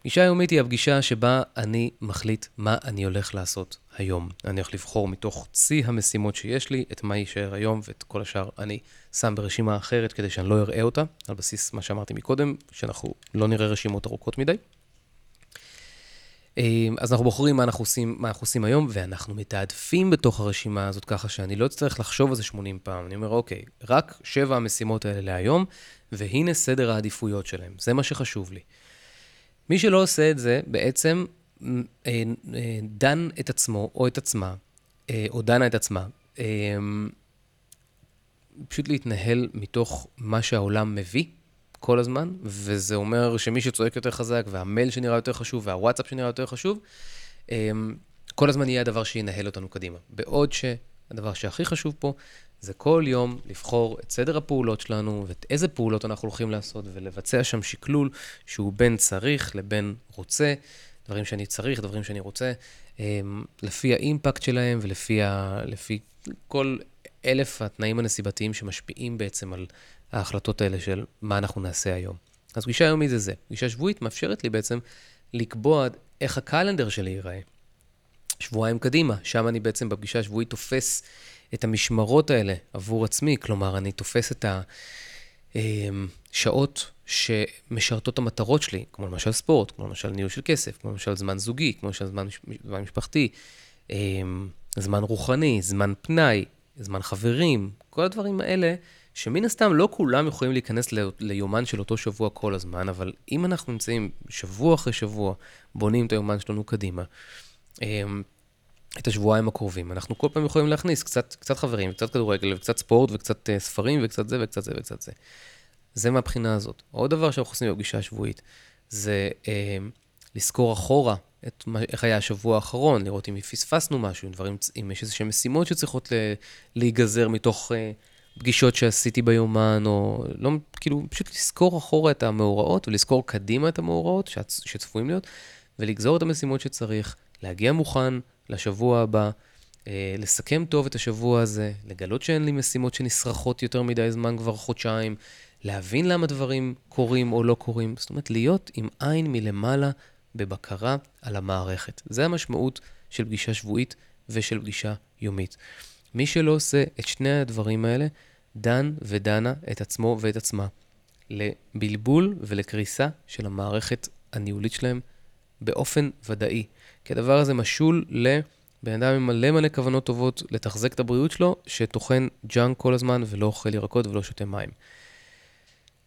פגישה יומית היא הפגישה שבה אני מחליט מה אני הולך לעשות היום. אני הולך לבחור מתוך צי המשימות שיש לי, את מה יישאר היום ואת כל השאר אני שם ברשימה אחרת כדי שאני לא אראה אותה, על בסיס מה שאמרתי מקודם, שאנחנו לא נראה רשימות ארוכות מדי. אז אנחנו בוחרים מה אנחנו עושים, מה אנחנו עושים היום, ואנחנו מתעדפים בתוך הרשימה הזאת ככה שאני לא צריך לחשוב על זה שמונים פעם. אני אומר, אוקיי, רק שבע המשימות האלה להיום, והנה סדר העדיפויות שלהם. זה מה שחשוב לי. מי שלא עושה את זה, בעצם דן את עצמו או את עצמה, או דנה את עצמה, פשוט להתנהל מתוך מה שהעולם מביא כל הזמן, וזה אומר שמי שצועק יותר חזק, והמייל שנראה יותר חשוב, והוואטסאפ שנראה יותר חשוב, כל הזמן יהיה הדבר שינהל אותנו קדימה. בעוד שהדבר שהכי חשוב פה, זה כל יום לבחור את סדר הפעולות שלנו, ואת איזה פעולות אנחנו הולכים לעשות, ולבצע שם שקלול שהוא בין צריך לבין רוצה, דברים שאני צריך, דברים שאני רוצה, לפי האימפקט שלהם, ולפי ה... לפי כל אלף התנאים הנסיבתיים שמשפיעים בעצם על ההחלטות האלה של מה אנחנו נעשה היום. אז פגישה יומית זה זה. פגישה שבועית מאפשרת לי בעצם לקבוע איך הקלנדר שלי ייראה. שבועיים קדימה, שם אני בעצם בפגישה השבועית תופס את המשמרות האלה עבור עצמי, כלומר אני תופס את השעות שמשרתות המטרות שלי, כמו למשל ספורט, כמו למשל ניהול של כסף, כמו למשל זמן זוגי, כמו למשל זמן משפחתי, זמן רוחני, זמן פנאי, זמן חברים, כל הדברים האלה, שמן הסתם לא כולם יכולים להיכנס ל- ליומן של אותו שבוע כל הזמן, אבל אם אנחנו נמצאים שבוע אחרי שבוע, בונים את היומן שלנו קדימה, את השבועיים הקרובים, אנחנו כל פעם יכולים להכניס קצת, קצת חברים, קצת כדורגל, וקצת ספורט, וקצת ספרים, וקצת זה, וקצת זה, וקצת זה. זה מהבחינה הזאת. עוד דבר שאנחנו עושים בפגישה השבועית, זה לזכור אחורה, את מה, איך היה השבוע האחרון, לראות אם פספסנו משהו, דברים, אם יש איזושהי משימות שצריכות ל- להיגזר מתוך פגישות שעשיתי ביומן, או לא, כאילו, פשוט לזכור אחורה את המאורעות, ולזכור קדימה את המאורעות שצ, שצפויים להיות, ולגזור את המשימות שצריך, להגיע מוכן לשבוע הבא, לסכם טוב את השבוע הזה, לגלות שאין לי משימות שנשרחות יותר מדי זמן כבר חודשיים, להבין למה דברים קורים או לא קורים, זאת אומרת, להיות עם עין מלמעלה בבקרה על המערכת. זה המשמעות של פגישה שבועית ושל פגישה יומית. מי שלא עושה את שני הדברים האלה, דן ודנה את עצמו ואת עצמה, לבלבול ולקריסה של המערכת הניהולית שלהם באופן ודאי. כי הדבר הזה משול לבן אדם עם מלא מלא כוונות טובות לתחזק את הבריאות שלו, שתוכן ג'אנק כל הזמן ולא אוכל ירקות ולא שותה מים.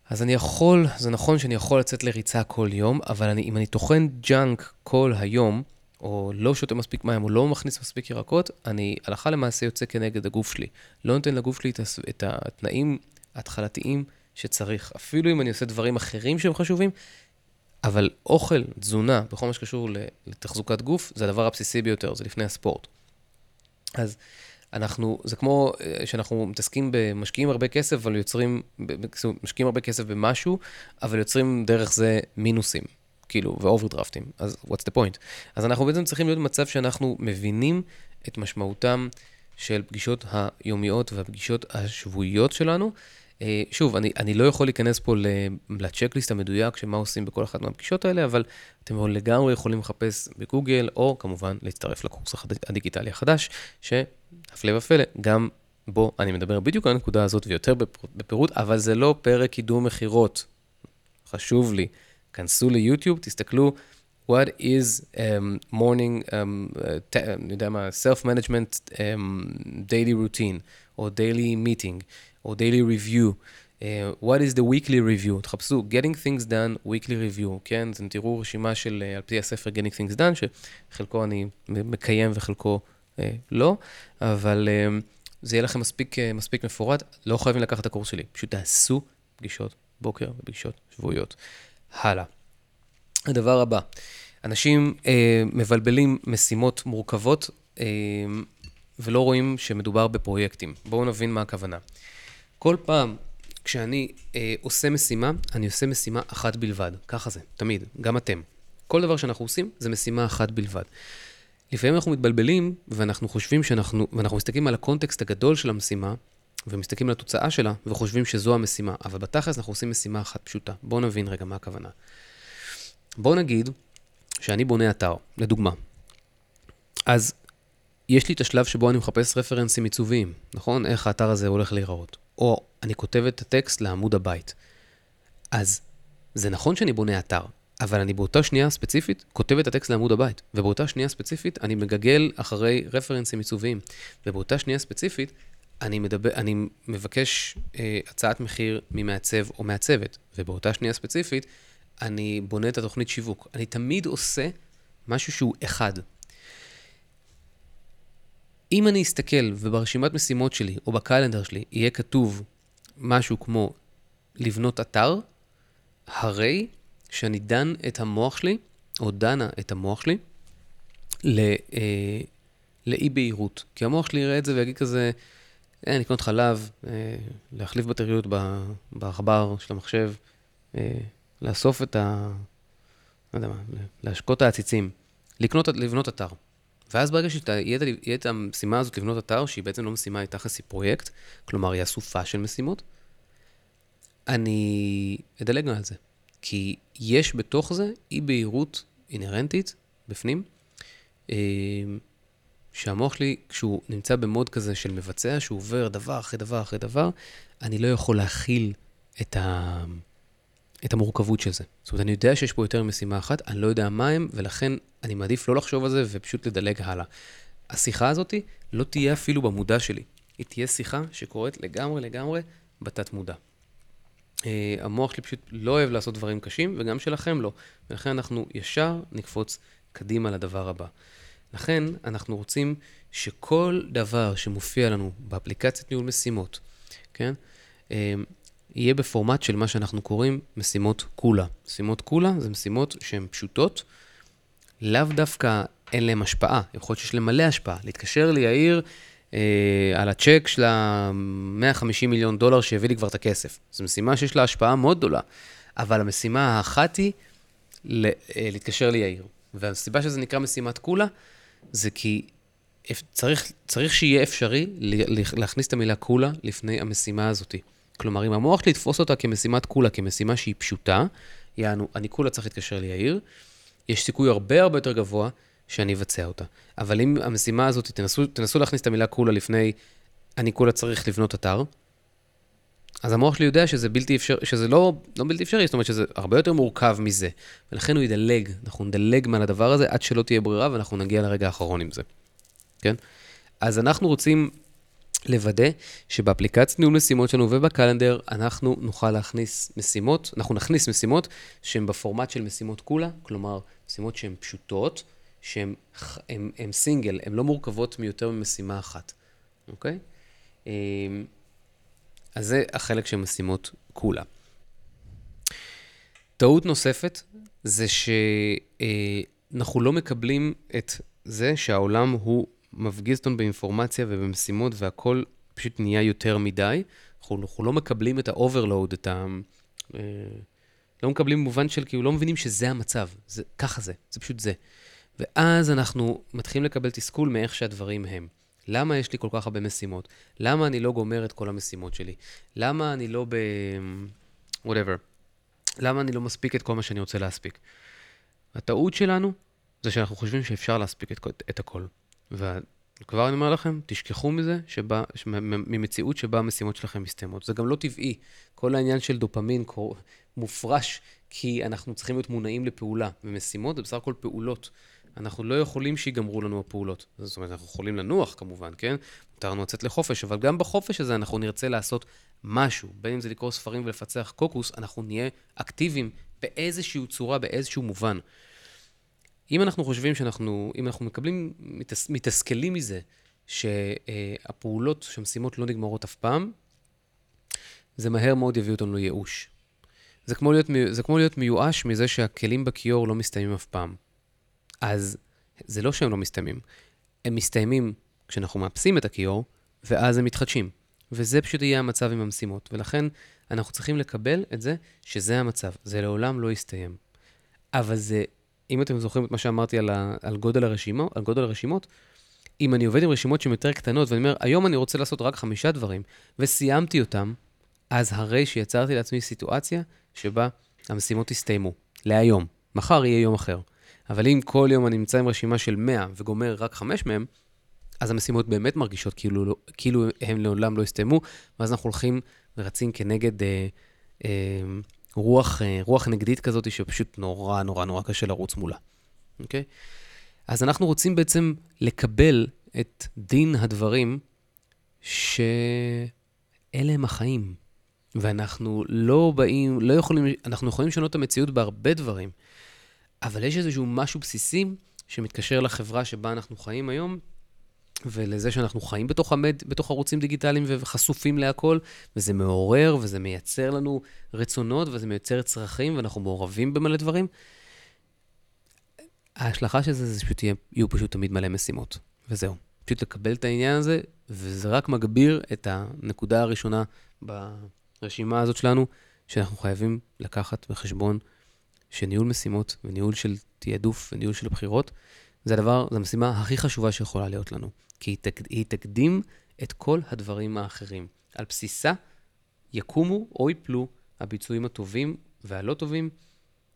אז אני יכול, זה נכון שאני יכול לצאת לריצה כל יום, אבל אני, אם אני תוכן ג'אנק כל היום, או לא שותה מספיק מים, או לא מכניס מספיק ירקות, אני הלכה למעשה יוצא כנגד הגוף שלי. לא נותן לגוף שלי את התנאים ההתחלתיים שצריך. אפילו אם אני עושה דברים אחרים שהם חשובים, אבל אוכל, תזונה, בכל מה שקשור לתחזוקת גוף, זה הדבר הבסיסי ביותר, זה לפני הספורט. אז אנחנו, זה כמו שאנחנו מתעסקים במשקיעים הרבה כסף, אבל יוצרים, משקיעים הרבה כסף במשהו, אבל יוצרים דרך זה מינוסים, כאילו, ואוברדרפטים. אז what's the point? אז אנחנו בעצם צריכים להיות במצב שאנחנו מבינים את משמעותם של פגישות היומיות והפגישות השבועיות שלנו. שוב, אני, אני לא יכול להיכנס פה לצ'קליסט המדויק שמה עושים בכל אחת מהפגישות האלה, אבל אתם לגמרי יכולים לחפש בגוגל, או כמובן להצטרף לקורס הדיגיטלי החדש, שהפלא ופלא, גם בו אני מדבר בדיוק על הנקודה הזאת ויותר בפירוט, אבל זה לא פרק קידום מחירות. חשוב לי, כנסו ליוטיוב, תסתכלו, what is um, morning, um, uh, t- אני יודע מה, self-management um, daily routine, או daily meeting, או daily review, uh, what is the weekly review, תחפשו, getting things done, weekly review, כן, אתם תראו רשימה של, uh, על פי הספר getting things done, שחלקו אני מקיים וחלקו uh, לא, אבל uh, זה יהיה לכם מספיק, uh, מספיק מפורט, לא חייבים לקחת את הקורס שלי, פשוט תעשו פגישות בוקר ופגישות שבועיות. הלאה. הדבר הבא, אנשים uh, מבלבלים משימות מורכבות, uh, ולא רואים שמדובר בפרויקטים. בואו נבין מה הכוונה. כל פעם כשאני אה, עושה משימה, אני עושה משימה אחת בלבד. ככה זה, תמיד, גם אתם. כל דבר שאנחנו עושים זה משימה אחת בלבד. לפעמים אנחנו מתבלבלים, ואנחנו חושבים שאנחנו, ואנחנו מסתכלים על הקונטקסט הגדול של המשימה, ומסתכלים על התוצאה שלה, וחושבים שזו המשימה. אבל בתכלס אנחנו עושים משימה אחת פשוטה. בואו נבין רגע מה הכוונה. בואו נגיד שאני בונה אתר, לדוגמה. אז יש לי את השלב שבו אני מחפש רפרנסים עיצוביים, נכון? איך האתר הזה הולך להיראות. או אני כותב את הטקסט לעמוד הבית. אז זה נכון שאני בונה אתר, אבל אני באותה שנייה ספציפית כותב את הטקסט לעמוד הבית, ובאותה שנייה ספציפית אני מגגל אחרי רפרנסים עיצוביים, ובאותה שנייה ספציפית אני מדבר, אני מבקש אה, הצעת מחיר ממעצב או מעצבת, ובאותה שנייה ספציפית אני בונה את התוכנית שיווק. אני תמיד עושה משהו שהוא אחד. אם אני אסתכל וברשימת משימות שלי או בקלנדר שלי יהיה כתוב משהו כמו לבנות אתר, הרי שאני דן את המוח שלי, או דנה את המוח שלי, לא, אה, לאי בהירות. כי המוח שלי יראה את זה ויגיד כזה, אה, לקנות חלב, אה, להחליף בטריות בחבר של המחשב, אה, לאסוף את ה... לא יודע מה, להשקות העציצים, לקנות, לבנות אתר. ואז ברגע שיהיה את המשימה הזאת לבנות אתר, שהיא בעצם לא משימה, היא תחסי פרויקט, כלומר, היא אסופה של משימות, אני אדלג על זה. כי יש בתוך זה אי בהירות אינרנטית בפנים, שהמוח שלי, כשהוא נמצא במוד כזה של מבצע, שהוא עובר דבר אחרי דבר אחרי דבר, אני לא יכול להכיל את ה... את המורכבות של זה. זאת אומרת, אני יודע שיש פה יותר משימה אחת, אני לא יודע מה הם, ולכן אני מעדיף לא לחשוב על זה ופשוט לדלג הלאה. השיחה הזאת לא תהיה אפילו במודע שלי. היא תהיה שיחה שקורית לגמרי לגמרי בתת מודע. המוח שלי פשוט לא אוהב לעשות דברים קשים, וגם שלכם לא. ולכן אנחנו ישר נקפוץ קדימה לדבר הבא. לכן אנחנו רוצים שכל דבר שמופיע לנו באפליקציית ניהול משימות, כן? יהיה בפורמט של מה שאנחנו קוראים משימות קולה. משימות קולה זה משימות שהן פשוטות, לאו דווקא אין להן השפעה, יכול להיות שיש להן מלא השפעה. להתקשר לי יאיר אה, על הצ'ק של מאה וחמישים מיליון דולר שהביא לי כבר את הכסף. זו משימה שיש לה השפעה מאוד גדולה, אבל המשימה האחת היא ל, אה, להתקשר לי יאיר. והסיבה שזה נקרא משימת קולה, זה כי צריך, צריך שיהיה אפשרי להכניס את המילה קולה לפני המשימה הזאת. כלומר, אם המוח לתפוס אותה כמשימת קולה, כמשימה שהיא פשוטה, יענו, אני קולה צריך להתקשר ליאיר, יש סיכוי הרבה הרבה יותר גבוה שאני אבצע אותה. אבל אם המשימה הזאת, תנסו, תנסו להכניס את המילה קולה לפני, אני קולה צריך לבנות אתר, אז המוח שלי יודע שזה בלתי אפשר, שזה לא, לא בלתי אפשרי, זאת אומרת שזה הרבה יותר מורכב מזה. ולכן הוא ידלג, אנחנו נדלג מעל הדבר הזה, עד שלא תהיה ברירה, ואנחנו נגיע לרגע האחרון עם זה. כן? אז אנחנו רוצים לוודא שבאפליקציית ניהול משימות שלנו ובקלנדר אנחנו נוכל להכניס משימות, אנחנו נכניס משימות שהן בפורמט של משימות קולה, כלומר משימות שהן פשוטות, שהן הם, הם סינגל, הן לא מורכבות מיותר ממשימה אחת, אוקיי? אז זה החלק של משימות קולה. טעות נוספת זה שאנחנו לא מקבלים את זה שהעולם הוא מפגיז אותנו באינפורמציה ובמשימות, והכל פשוט נהיה יותר מדי. אנחנו, אנחנו לא מקבלים את האוברלוד, את ה... אה, לא מקבלים במובן של, כאילו לא מבינים שזה המצב. זה, ככה זה, זה פשוט זה. ואז אנחנו מתחילים לקבל תסכול מאיך שהדברים הם. למה יש לי כל כך הרבה משימות? למה אני לא גומר את כל המשימות שלי? למה אני לא ב... whatever. למה אני לא מספיק את כל מה שאני רוצה להספיק? הטעות שלנו זה שאנחנו חושבים שאפשר להספיק את, את הכל. וכבר אני אומר לכם, תשכחו מזה, שבה, ממציאות שבה המשימות שלכם מסתיימות. זה גם לא טבעי. כל העניין של דופמין מופרש, כי אנחנו צריכים להיות מונעים לפעולה. ומשימות זה בסך הכל פעולות. אנחנו לא יכולים שיגמרו לנו הפעולות. זאת אומרת, אנחנו יכולים לנוח כמובן, כן? מותרנו לצאת לחופש, אבל גם בחופש הזה אנחנו נרצה לעשות משהו. בין אם זה לקרוא ספרים ולפצח קוקוס, אנחנו נהיה אקטיביים באיזושהי צורה, באיזשהו מובן. אם אנחנו חושבים שאנחנו, אם אנחנו מקבלים, מתסכלים מזה, שהפעולות, שהמשימות לא נגמרות אף פעם, זה מהר מאוד יביא אותנו לייאוש. זה כמו להיות, זה כמו להיות מיואש מזה שהכלים בכיור לא מסתיימים אף פעם. אז זה לא שהם לא מסתיימים. הם מסתיימים כשאנחנו מאפסים את הכיור, ואז הם מתחדשים. וזה פשוט יהיה המצב עם המשימות. ולכן אנחנו צריכים לקבל את זה, שזה המצב. זה לעולם לא יסתיים. אבל זה... אם אתם זוכרים את מה שאמרתי על, ה, על, גודל הרשימה, על גודל הרשימות, אם אני עובד עם רשימות שהן יותר קטנות, ואני אומר, היום אני רוצה לעשות רק חמישה דברים, וסיימתי אותם, אז הרי שיצרתי לעצמי סיטואציה שבה המשימות הסתיימו, להיום. מחר יהיה יום אחר. אבל אם כל יום אני נמצא עם רשימה של מאה, וגומר רק חמש מהם, אז המשימות באמת מרגישות כאילו, כאילו הם לעולם לא הסתיימו, ואז אנחנו הולכים ורצים כנגד אה, אה, רוח, רוח נגדית כזאת שפשוט נורא, נורא, נורא קשה לרוץ מולה. אוקיי? אז אנחנו רוצים בעצם לקבל את דין הדברים שאלה הם החיים. ואנחנו לא באים, לא יכולים, אנחנו יכולים לשנות את המציאות בהרבה דברים. אבל יש איזשהו משהו בסיסי שמתקשר לחברה שבה אנחנו חיים היום, ולזה שאנחנו חיים בתוך, המד, בתוך ערוצים דיגיטליים וחשופים להכל, וזה מעורר, וזה מייצר לנו רצונות, וזה מייצר צרכים, ואנחנו מעורבים במלא דברים. ההשלכה של זה, זה פשוט יהיה, יהיו פשוט תמיד מלא משימות, וזהו. פשוט לקבל את העניין הזה, וזה רק מגביר את הנקודה הראשונה ברשימה הזאת שלנו, שאנחנו חייבים לקחת בחשבון שניהול משימות, וניהול של תיעדוף, וניהול של בחירות, זה הדבר, זו המשימה הכי חשובה שיכולה להיות לנו, כי היא תקדים את כל הדברים האחרים. על בסיסה יקומו או יפלו הביצועים הטובים והלא טובים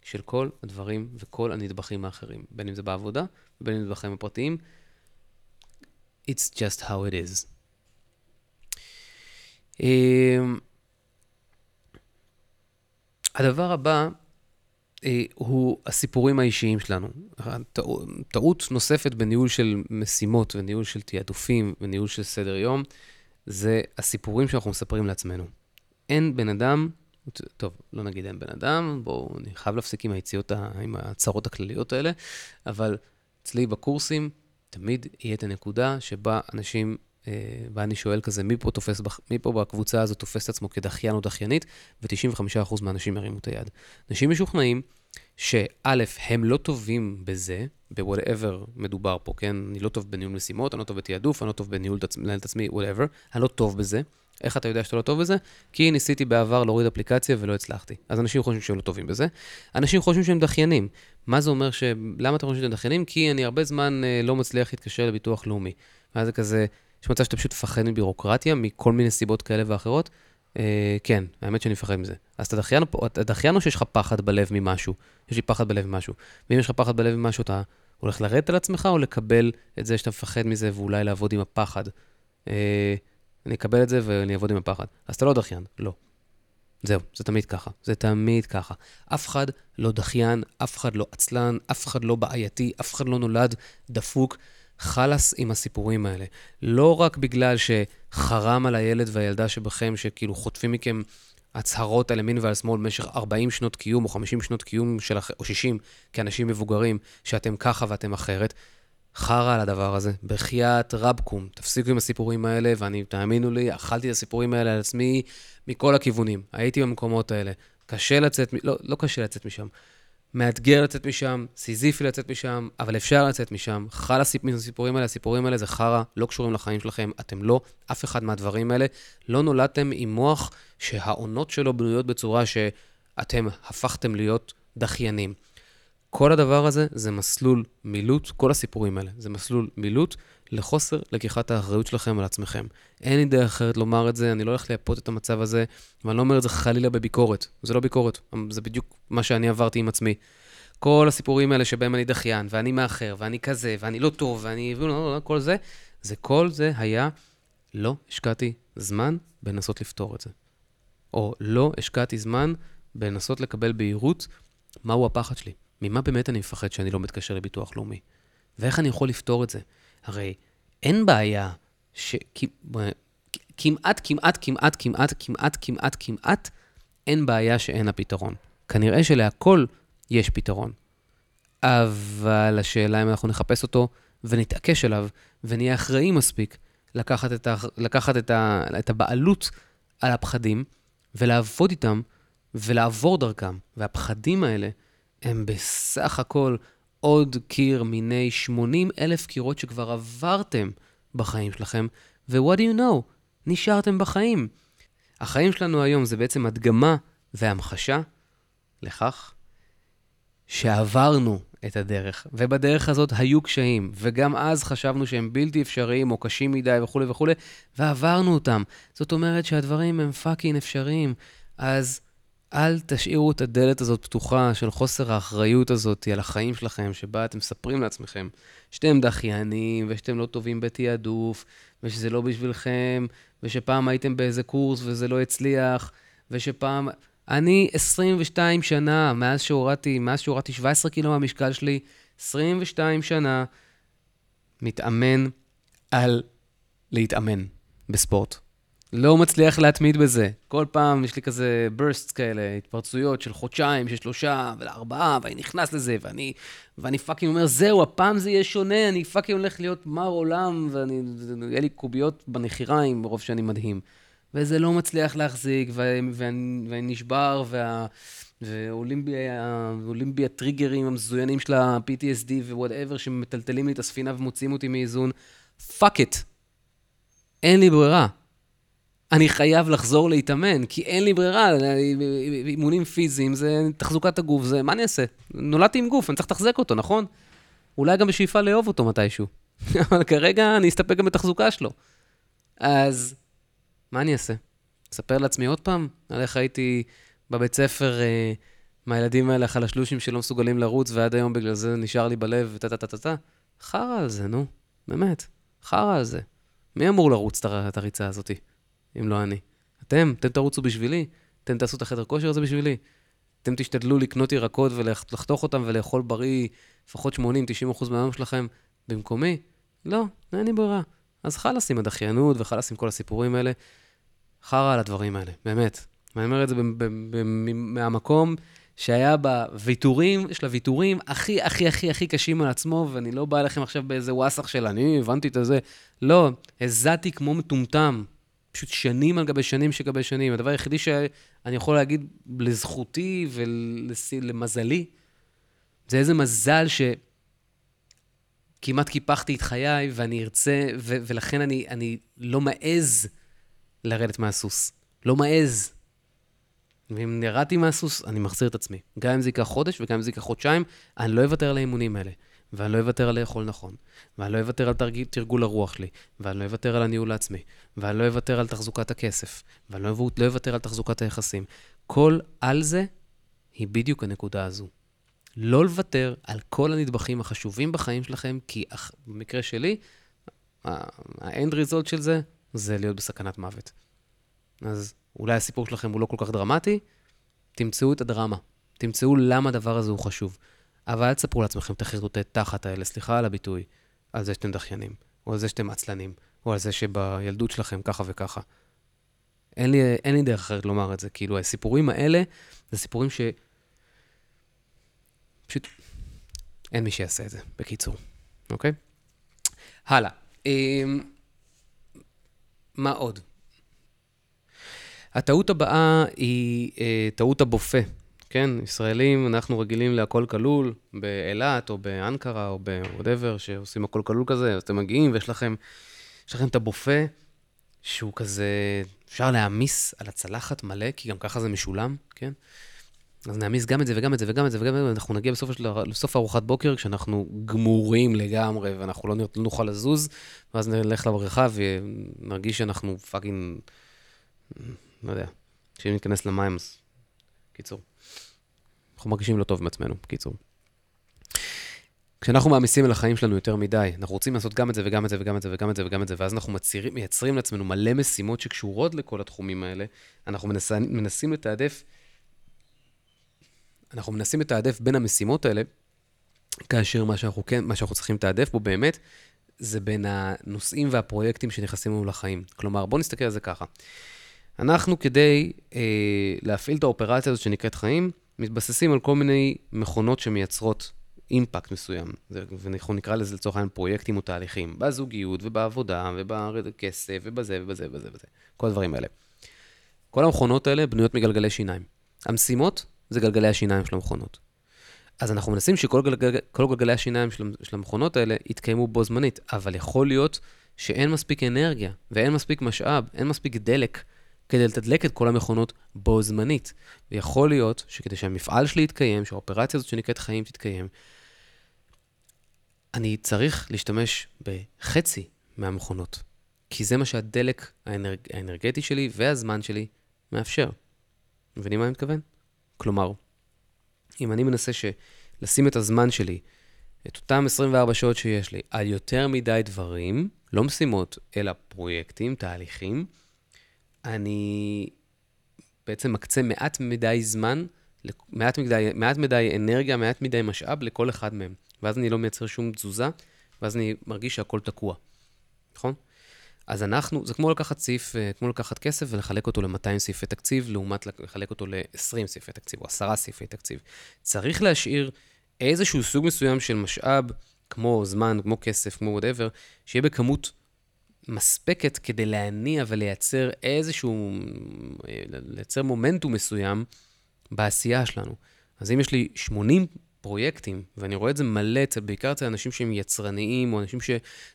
של כל הדברים וכל הנדבכים האחרים, בין אם זה בעבודה ובין אם זה בחיים הפרטיים. It's just how it is. הדבר הבא הוא הסיפורים האישיים שלנו. טעות נוספת בניהול של משימות וניהול של תיעדופים וניהול של סדר יום, זה הסיפורים שאנחנו מספרים לעצמנו. אין בן אדם, טוב, לא נגיד אין בן אדם, בואו, אני חייב להפסיק עם היציאות, עם הצרות הכלליות האלה, אבל אצלי בקורסים תמיד יהיה את הנקודה שבה אנשים, בה אני שואל כזה, מי פה תופס, מי פה בקבוצה הזאת תופס את עצמו כדחיין או דחיינית, ו-תשעים וחמישה אחוז מהאנשים מרימו את היד. אנשים משוכנעים שא' הם לא טובים בזה, ב-whatever מדובר פה, כן? אני לא טוב בניהול משימות, אני לא טוב בתיעדוף, אני לא טוב בניהול את עצמי, whatever, אני לא טוב בזה. איך אתה יודע שאתה לא טוב בזה? כי ניסיתי בעבר להוריד אפליקציה ולא הצלחתי. אז אנשים חושבים שהם לא טובים בזה. אנשים חושבים שהם דחיינים. מה זה אומר ש... למה אתה חושב שהם דחיינים? כי אני הרבה זמן לא מצליח להתקשר לביטוח לאומי. ואז זה כזה... יש מצב שאתה פשוט תפחד מבירוקרטיה, מכל מיני סיבות כאלה ואחרות. אה, כן, האמת שאני מפחד מזה. אז אתה דחיין, אתה דחיין או שיש לך פחד בלב ממשהו? יש לי פחד בלב ממשהו. ואם יש לך פחד בלב ממשהו, אתה הולך לרדת על עצמך או לקבל את זה שאתה מפחד מזה ואולי לעבוד עם הפחד? אה, אני אקבל את זה ואני אעבוד עם הפחד. אז אתה לא דחיין, לא. זהו, זה תמיד ככה. זה תמיד ככה. אף אחד לא דחיין, אף אחד לא עצלן, אף אחד לא בעייתי, אף אחד לא נולד דפוק. חלס עם הסיפורים האלה. לא רק בגלל שחרם על הילד והילדה שבכם, שכאילו חוטפים מכם הצהרות על ימין ועל שמאל במשך ארבעים שנות קיום, או חמישים שנות קיום, של, או שישים, כאנשים מבוגרים, שאתם ככה ואתם אחרת. חרה על הדבר הזה. בחיית רבקום. תפסיקו עם הסיפורים האלה, ואני, תאמינו לי, אכלתי את הסיפורים האלה על עצמי מכל הכיוונים. הייתי במקומות האלה. קשה לצאת, לא, לא קשה לצאת משם. מאתגר לצאת משם, סיזיפי לצאת משם, אבל אפשר לצאת משם. חלס מן הסיפורים האלה, הסיפורים האלה זה חרה, לא קשורים לחיים שלכם, אתם לא, אף אחד מהדברים האלה. לא נולדתם עם מוח שהעונות שלו בנויות בצורה שאתם הפכתם להיות דחיינים. כל הדבר הזה זה מסלול מילוט, כל הסיפורים האלה, זה מסלול מילוט לחוסר לקיחת האחריות שלכם על עצמכם. אין לי דרך אחרת לומר את זה, אני לא הולך לייפות את המצב הזה, ואני לא אומר את זה חלילה בביקורת. זה לא ביקורת, זה בדיוק מה שאני עברתי עם עצמי. כל הסיפורים האלה שבהם אני דחיין, ואני מאחר, ואני כזה, ואני לא טוב, ואני... כל זה, זה כל זה היה, לא השקעתי זמן בנסות לפתור את זה. או לא השקעתי זמן בנסות לקבל בהירות מהו הפחד שלי. ממה באמת אני מפחד שאני לא מתקשר לביטוח לאומי? ואיך אני יכול לפתור את זה? הרי אין בעיה שכמעט, כמעט, כמעט, כמעט, כמעט, כמעט, כמעט, אין בעיה שאין הפתרון. כנראה שלהכל יש פתרון. אבל השאלה אם אנחנו נחפש אותו ונתעקש עליו, ונהיה אחראי מספיק לקחת את ה, לקחת את ה, את הבעלות על הפחדים, ולעבוד איתם, ולעבור דרכם. והפחדים האלה הם בסך הכל עוד קיר מיני שמונים אלף קירות שכבר עברתם בחיים שלכם, ו-what do you know? נשארתם בחיים. החיים שלנו היום זה בעצם הדגמה והמחשה לכך שעברנו את הדרך, ובדרך הזאת היו קשיים, וגם אז חשבנו שהם בלתי אפשריים או קשים מדי וכו' וכו', ועברנו אותם. זאת אומרת שהדברים הם פאקינג אפשריים, אז... אל תשאירו את הדלת הזאת פתוחה של חוסר האחריות הזאת על החיים שלכם, שבה אתם מספרים לעצמכם שאתם דחיינים, ושאתם לא טובים בתיעדוף, ושזה לא בשבילכם, ושפעם הייתם באיזה קורס וזה לא הצליח, ושפעם... אני עשרים ושתיים שנה, מאז שהורדתי, מאז שהורדתי שבע עשרה קילו מהמשקל שלי, עשרים ושתיים שנה, מתאמן על להתאמן בספורט. לא מצליח להתמיד בזה. כל פעם יש לי כזה bursts כאלה, התפרצויות של חודשיים, של שלושה ולארבעה, ואני נכנס לזה, ואני, ואני פאקינג אומר, זהו, הפעם זה יהיה שונה, אני פאקינג הולך להיות מר עולם, ואני, יהיה לי קוביות בנחיריים, ברוב שאני מדהים. וזה לא מצליח להחזיק, ואני נשבר, ואולימבי הטריגרים המזוינים של ה-פי טי אס די ו-whatever, שמטלטלים לי את הספינה ומוצאים אותי מאיזון. Fuck it. אין לי ברירה. אני חייב לחזור להתאמן, כי אין לי ברירה. אימונים פיזיים, זה תחזוקת הגוף, זה מה אני אעשה? נולדתי עם גוף, אני צריך לתחזק אותו, נכון? אולי גם בשאיפה לאהוב אותו מתישהו. אבל כרגע אני אסתפק גם בתחזוקה שלו. אז מה אני אעשה? אספר לעצמי עוד פעם, על איך הייתי בבית ספר אה, מהילדים האלה, החלשלושים שלא מסוגלים לרוץ, ועד היום בגלל זה נשאר לי בלב, טה-טה-טה-טה. חרא על זה, נו, באמת, חרא על זה. מי אמור לרוץ את הריצה הזאת, אם לא אני? אתם, אתם תרוצו בשבילי, אתם תעשו את החדר כושר הזה בשבילי, אתם תשתדלו לקנות ירקות ולחתוך אותם ולאכול בריא, לפחות שמונים תשעים אחוז מהיום שלכם במקומי? לא, אין לי ברירה. אז חלס עם הדחיינות וחלס עם כל הסיפורים האלה, חרא על הדברים האלה, באמת. אני אומר את זה מהמקום שהיה בוויתורים, של הוויתורים הכי, הכי, הכי, הכי קשים על עצמו, ואני לא בא אליכם עכשיו באיזה וואסח של אני הבנתי את זה. לא, הזעתי כמו מטומטם, פשוט שנים על גבי שנים שגבי שנים. הדבר היחידי שאני יכול להגיד לזכותי ולמזלי, זה איזה מזל ש... כמעט קיפחתי את חיי, ואני ארצה, ו- ולכן אני, אני לא מעז לרדת מהסוס. לא מעז. ואם נראיתי מהסוס, אני מחזיר את עצמי. גם אם זה ייקח חודש, וגם אם זה ייקח חודשיים, אני לא אוותר על האימונים האלה. ואני לא אוותר על לאכול נכון. ואני לא אוותר על תרגיל, תרגול הרוח לי. ואני לא אוותר על הניהול העצמי. ואני לא אוותר על תחזוקת הכסף. ואני לא אוותר על תחזוקת היחסים. כל על זה היא בדיוק הנקודה הזו. לא לוותר על כל הנדבכים החשובים בחיים שלכם, כי במקרה שלי, האנד ריזולט של זה, זה להיות בסכנת מוות. אז אולי הסיפור שלכם הוא לא כל כך דרמטי, תמצאו את הדרמה, תמצאו למה הדבר הזה הוא חשוב. אבל אל תספרו לעצמכם את החרטוטי תחת האלה, סליחה על הביטוי, על זה שאתם דחיינים, או על זה שאתם עצלנים, או על זה שבילדות שלכם ככה וככה. אין לי, אין לי דרך אחרת לומר את זה, כאילו הסיפורים האלה, זה סיפורים ש... פשוט אין מי שיעשה את זה, בקיצור, אוקיי? הלאה, מה עוד? הטעות הבאה היא טעות הבופה, כן? ישראלים, אנחנו רגילים להכל כלול, באילת או באנקרה או ב-whatever, שעושים הכל כלול כזה, אז אתם מגיעים ויש לכם, יש לכם את הבופה, שהוא כזה, אפשר להעמיס על הצלחת מלא, כי גם ככה זה משולם, כן? אז נעמיס גם את זה וגם את זה וגם את זה וגם את זה, אנחנו נגיע בסוף, בסוף ארוחת בוקר, כשאנחנו גמורים לגמרי, ואנחנו לא נוכל לזוז, ואז נלך לבריכה ונרגיש שאנחנו פאקינג, לא יודע, שאם ניכנס למים, אז קיצור. אנחנו מרגישים לא טוב מעצמנו, קיצור. כשאנחנו מעמיסים על החיים שלנו יותר מדי, אנחנו רוצים לעשות גם את זה וגם את זה וגם את זה וגם את זה וגם את זה, ואז אנחנו מצירים, מייצרים לעצמנו מלא משימות שקשורות לכל התחומים האלה, אנחנו מנסים, מנסים לתעדף אנחנו מנסים לתעדף בין המשימות האלה, כאשר מה שאנחנו, כן, מה שאנחנו צריכים לתעדף בו באמת, זה בין הנושאים והפרויקטים שנכנסים לנו לחיים. כלומר, בואו נסתכל על זה ככה. אנחנו כדי אה, להפעיל את האופרציה הזאת שנקראת חיים, מתבססים על כל מיני מכונות שמייצרות אימפקט מסוים. ואנחנו נקרא לזה לצורך העניין פרויקטים או תהליכים, בזוגיות ובעבודה ובכסף ובזה ובזה ובזה ובזה. כל הדברים האלה. כל המכונות האלה בנויות מגלגלי שיניים. המשימות, זה גלגלי השיניים של המכונות. אז אנחנו מנסים שכל גלגל, כל גלגלי השיניים של, של המכונות האלה יתקיימו בו זמנית, אבל יכול להיות שאין מספיק אנרגיה, ואין מספיק משאב, אין מספיק דלק, כדי לתדלק את כל המכונות בו זמנית. ויכול להיות שכדי שהמפעל שלי יתקיים, שהאופרציה הזאת שנקראת חיים תתקיים, אני צריך להשתמש בחצי מהמכונות, כי זה מה שהדלק האנרג, האנרגטי שלי והזמן שלי מאפשר. מבינים מה אני מתכוון? כלומר, אם אני מנסה לשים את הזמן שלי, את אותם עשרים וארבע שעות שיש לי, על יותר מדי דברים, לא משימות, אלא פרויקטים, תהליכים, אני בעצם מקצה מעט מדי זמן, מעט מדי, מעט מדי אנרגיה, מעט מדי משאב לכל אחד מהם. ואז אני לא מייצר שום תזוזה, ואז אני מרגיש שהכל תקוע. נכון? אז אנחנו, זה כמו לקחת סעיף, כמו לקחת כסף ולחלק אותו ל-מאתיים סעיפי תקציב, לעומת לחלק אותו ל-עשרים סעיפי תקציב, או עשרה סעיפי תקציב. צריך להשאיר איזשהו סוג מסוים של משאב, כמו זמן, כמו כסף, כמו whatever, שיהיה בכמות מספקת כדי להניע ולייצר איזשהו, לייצר מומנטום מסוים בעשייה שלנו. אז אם יש לי שמונים פרויקטים, ואני רואה את זה מלא, בעיקר אצל אנשים שהם יצרניים, או אנשים ש...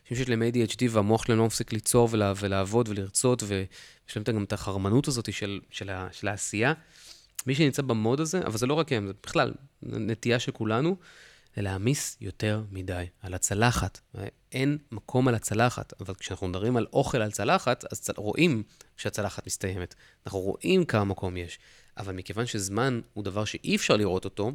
שיש להם A D H D, והמוח שלהם לא מפסיק ליצור ולה... ולעבוד ולרצות, ויש להם גם את החרמנות הזאת של, של, ה... של העשייה. מי שנמצא במוד הזה, אבל זה לא רק הם, זה בכלל נטייה של כולנו, זה להעמיס יותר מדי על הצלחת. אין מקום על הצלחת, אבל כשאנחנו מדברים על אוכל על צלחת, אז צל... רואים שהצלחת מסתיימת. אנחנו רואים כמה מקום יש. אבל מכיוון שזמן הוא דבר שאי אפשר לראות אותו,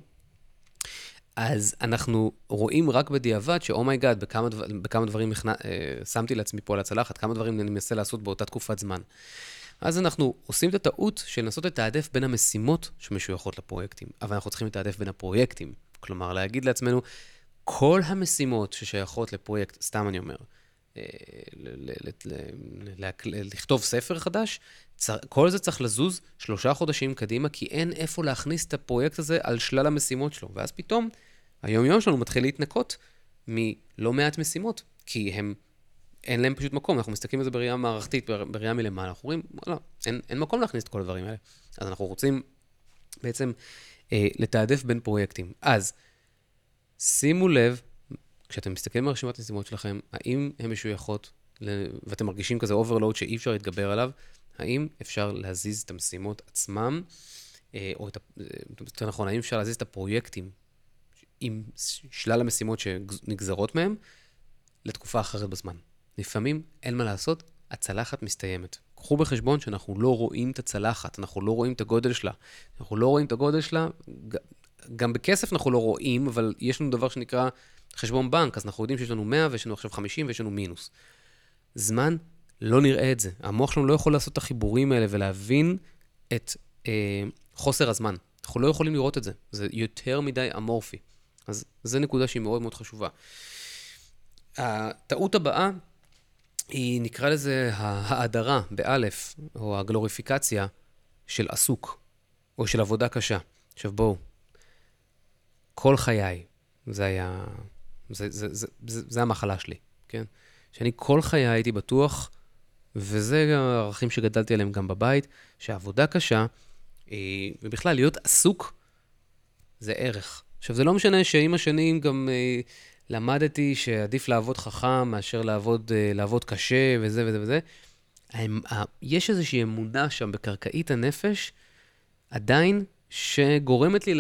אז אנחנו רואים רק בדיעבד שאומייגאד, בכמה, דבר, בכמה דברים הכנע, אה, שמתי לעצמי פה על הצלחת, כמה דברים אני מנסה לעשות באותה תקופת זמן. אז אנחנו עושים את הטעות של לנסות לתעדף בין המשימות שמשויכות לפרויקטים, אבל אנחנו צריכים לתעדף בין הפרויקטים. כלומר, להגיד לעצמנו, כל המשימות ששייכות לפרויקט, סתם אני אומר, אה, ל- ל- ל- ל- לכתוב ספר חדש, כל זה צריך לזוז שלושה חודשים קדימה, כי אין איפה להכניס את הפרויקט הזה על שלל המשימות שלו. ואז פתאום, היום-יום שלנו מתחיל להתנקות מלא מעט משימות, כי הם, אין להם פשוט מקום. אנחנו מסתכלים על זה בראייה מערכתית, בראייה מלמעלה. אנחנו רואים, לא, אין, אין מקום להכניס את כל הדברים האלה. אז אנחנו רוצים בעצם אה, לתעדף בין פרויקטים. אז שימו לב, כשאתם מסתכלים על רשימת המשימות שלכם, האם הן משויכות, ואתם מרגישים כזה overload שאי אפשר להתגבר עליו, האם אפשר להזיז את המשימות עצמם, או את, יותר נכון, האם אפשר להזיז את הפרויקטים עם שלל המשימות שנגזרות מהם, לתקופה אחרת בזמן. לפעמים אין מה לעשות, הצלחת מסתיימת. קחו בחשבון שאנחנו לא רואים את הצלחת, אנחנו לא רואים את הגודל שלה. אנחנו לא רואים את הגודל שלה, גם בכסף אנחנו לא רואים, אבל יש לנו דבר שנקרא חשבון בנק, אז אנחנו יודעים שיש לנו מאה, ויש לנו עכשיו חמישים, ויש לנו מינוס. זמן לא נראה את זה. המוח שלנו לא יכול לעשות את החיבורים האלה ולהבין את אה, חוסר הזמן. אנחנו לא יכולים לראות את זה. זה יותר מדי אמורפי. אז זו נקודה שהיא מאוד מאוד חשובה. הטעות הבאה היא נקרא לזה ההאדרה באלף, או הגלוריפיקציה של עסוק, או של עבודה קשה. עכשיו בואו, כל חיי, זה היה, זה, זה, זה, זה, זה המחלה שלי, כן? שאני כל חיי הייתי בטוח, וזה הערכים שגדלתי עליהם גם בבית, שהעבודה קשה, ובכלל להיות עסוק, זה ערך. עכשיו, זה לא משנה שעם השנים גם למדתי שעדיף לעבוד חכם, מאשר לעבוד, לעבוד קשה, וזה וזה וזה. יש איזושהי אמונה שם בקרקעית הנפש, עדיין שגורמת לי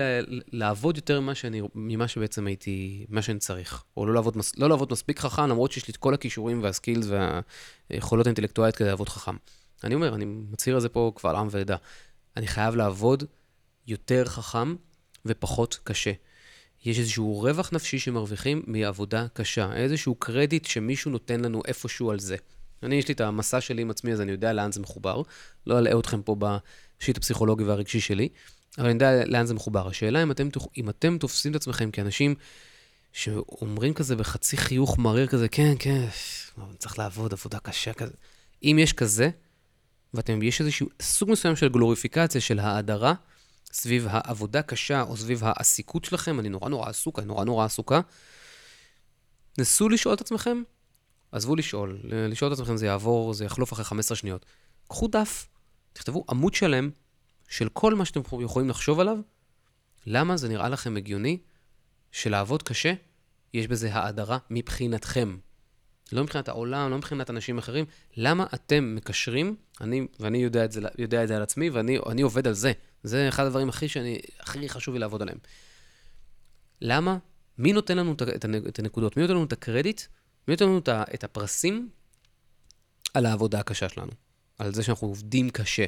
לעבוד יותר ממה שאני, ממה שבעצם הייתי, מה שאני צריך. או לא לעבוד, לא לעבוד מספיק חכם, למרות שיש לי את כל הכישורים והסקילס והיכולות האינטלקטואליות כדי לעבוד חכם. אני אומר, אני מצהיר על זה פה כבר עם ועדה. אני חייב לעבוד יותר חכם ופחות קשה. יש איזשהו רווח נפשי שמרוויחים מעבודה קשה. איזשהו קרדיט שמישהו נותן לנו איפשהו על זה. אני, יש לי את המסע שלי עם עצמי, אז אני יודע לאן זה מחובר. לא אלאה אתכם פה בשיט הפסיכולוגי והרגשי שלי. אבל אני יודע לאן זה מחובר. השאלה אם אתם, אם אתם תופסים את עצמכם כאנשים שאומרים כזה בחצי חיוך מריר כזה, כן, כן, צריך לעבוד, עבודה קשה כזה. אם יש כזה, ואתם, יש איזשהו סוג מסוים של גלוריפיקציה, של האדרה, סביב העבודה קשה, או סביב העסיקות שלכם, אני נורא נורא עסוקה, אני נורא נורא עסוקה, נסו לשאול את עצמכם, עזבו לשאול, לשאול את עצמכם זה יעבור, זה יחלוף אחרי חמש עשרה שניות. קחו דף, תכתבו עמוד שלם, של כל מה שאתם יכולים לחשוב עליו, למה זה נראה לכם הגיוני שלעבוד קשה, יש בזה האדרה מבחינתכם. לא מבחינת העולם, לא מבחינת אנשים אחרים, למה אתם מקשרים, אני, ואני יודע את זה, יודע את זה על עצמי, ואני, אני עובד על זה. זה אחד הדברים הכי שאני, הכי חשוב לי לעבוד עליהם. למה? מי נותן לנו את הנקודות? מי נותן לנו את הקרדיט? מי נותן לנו את הפרסים על העבודה הקשה שלנו? על זה שאנחנו עובדים קשה.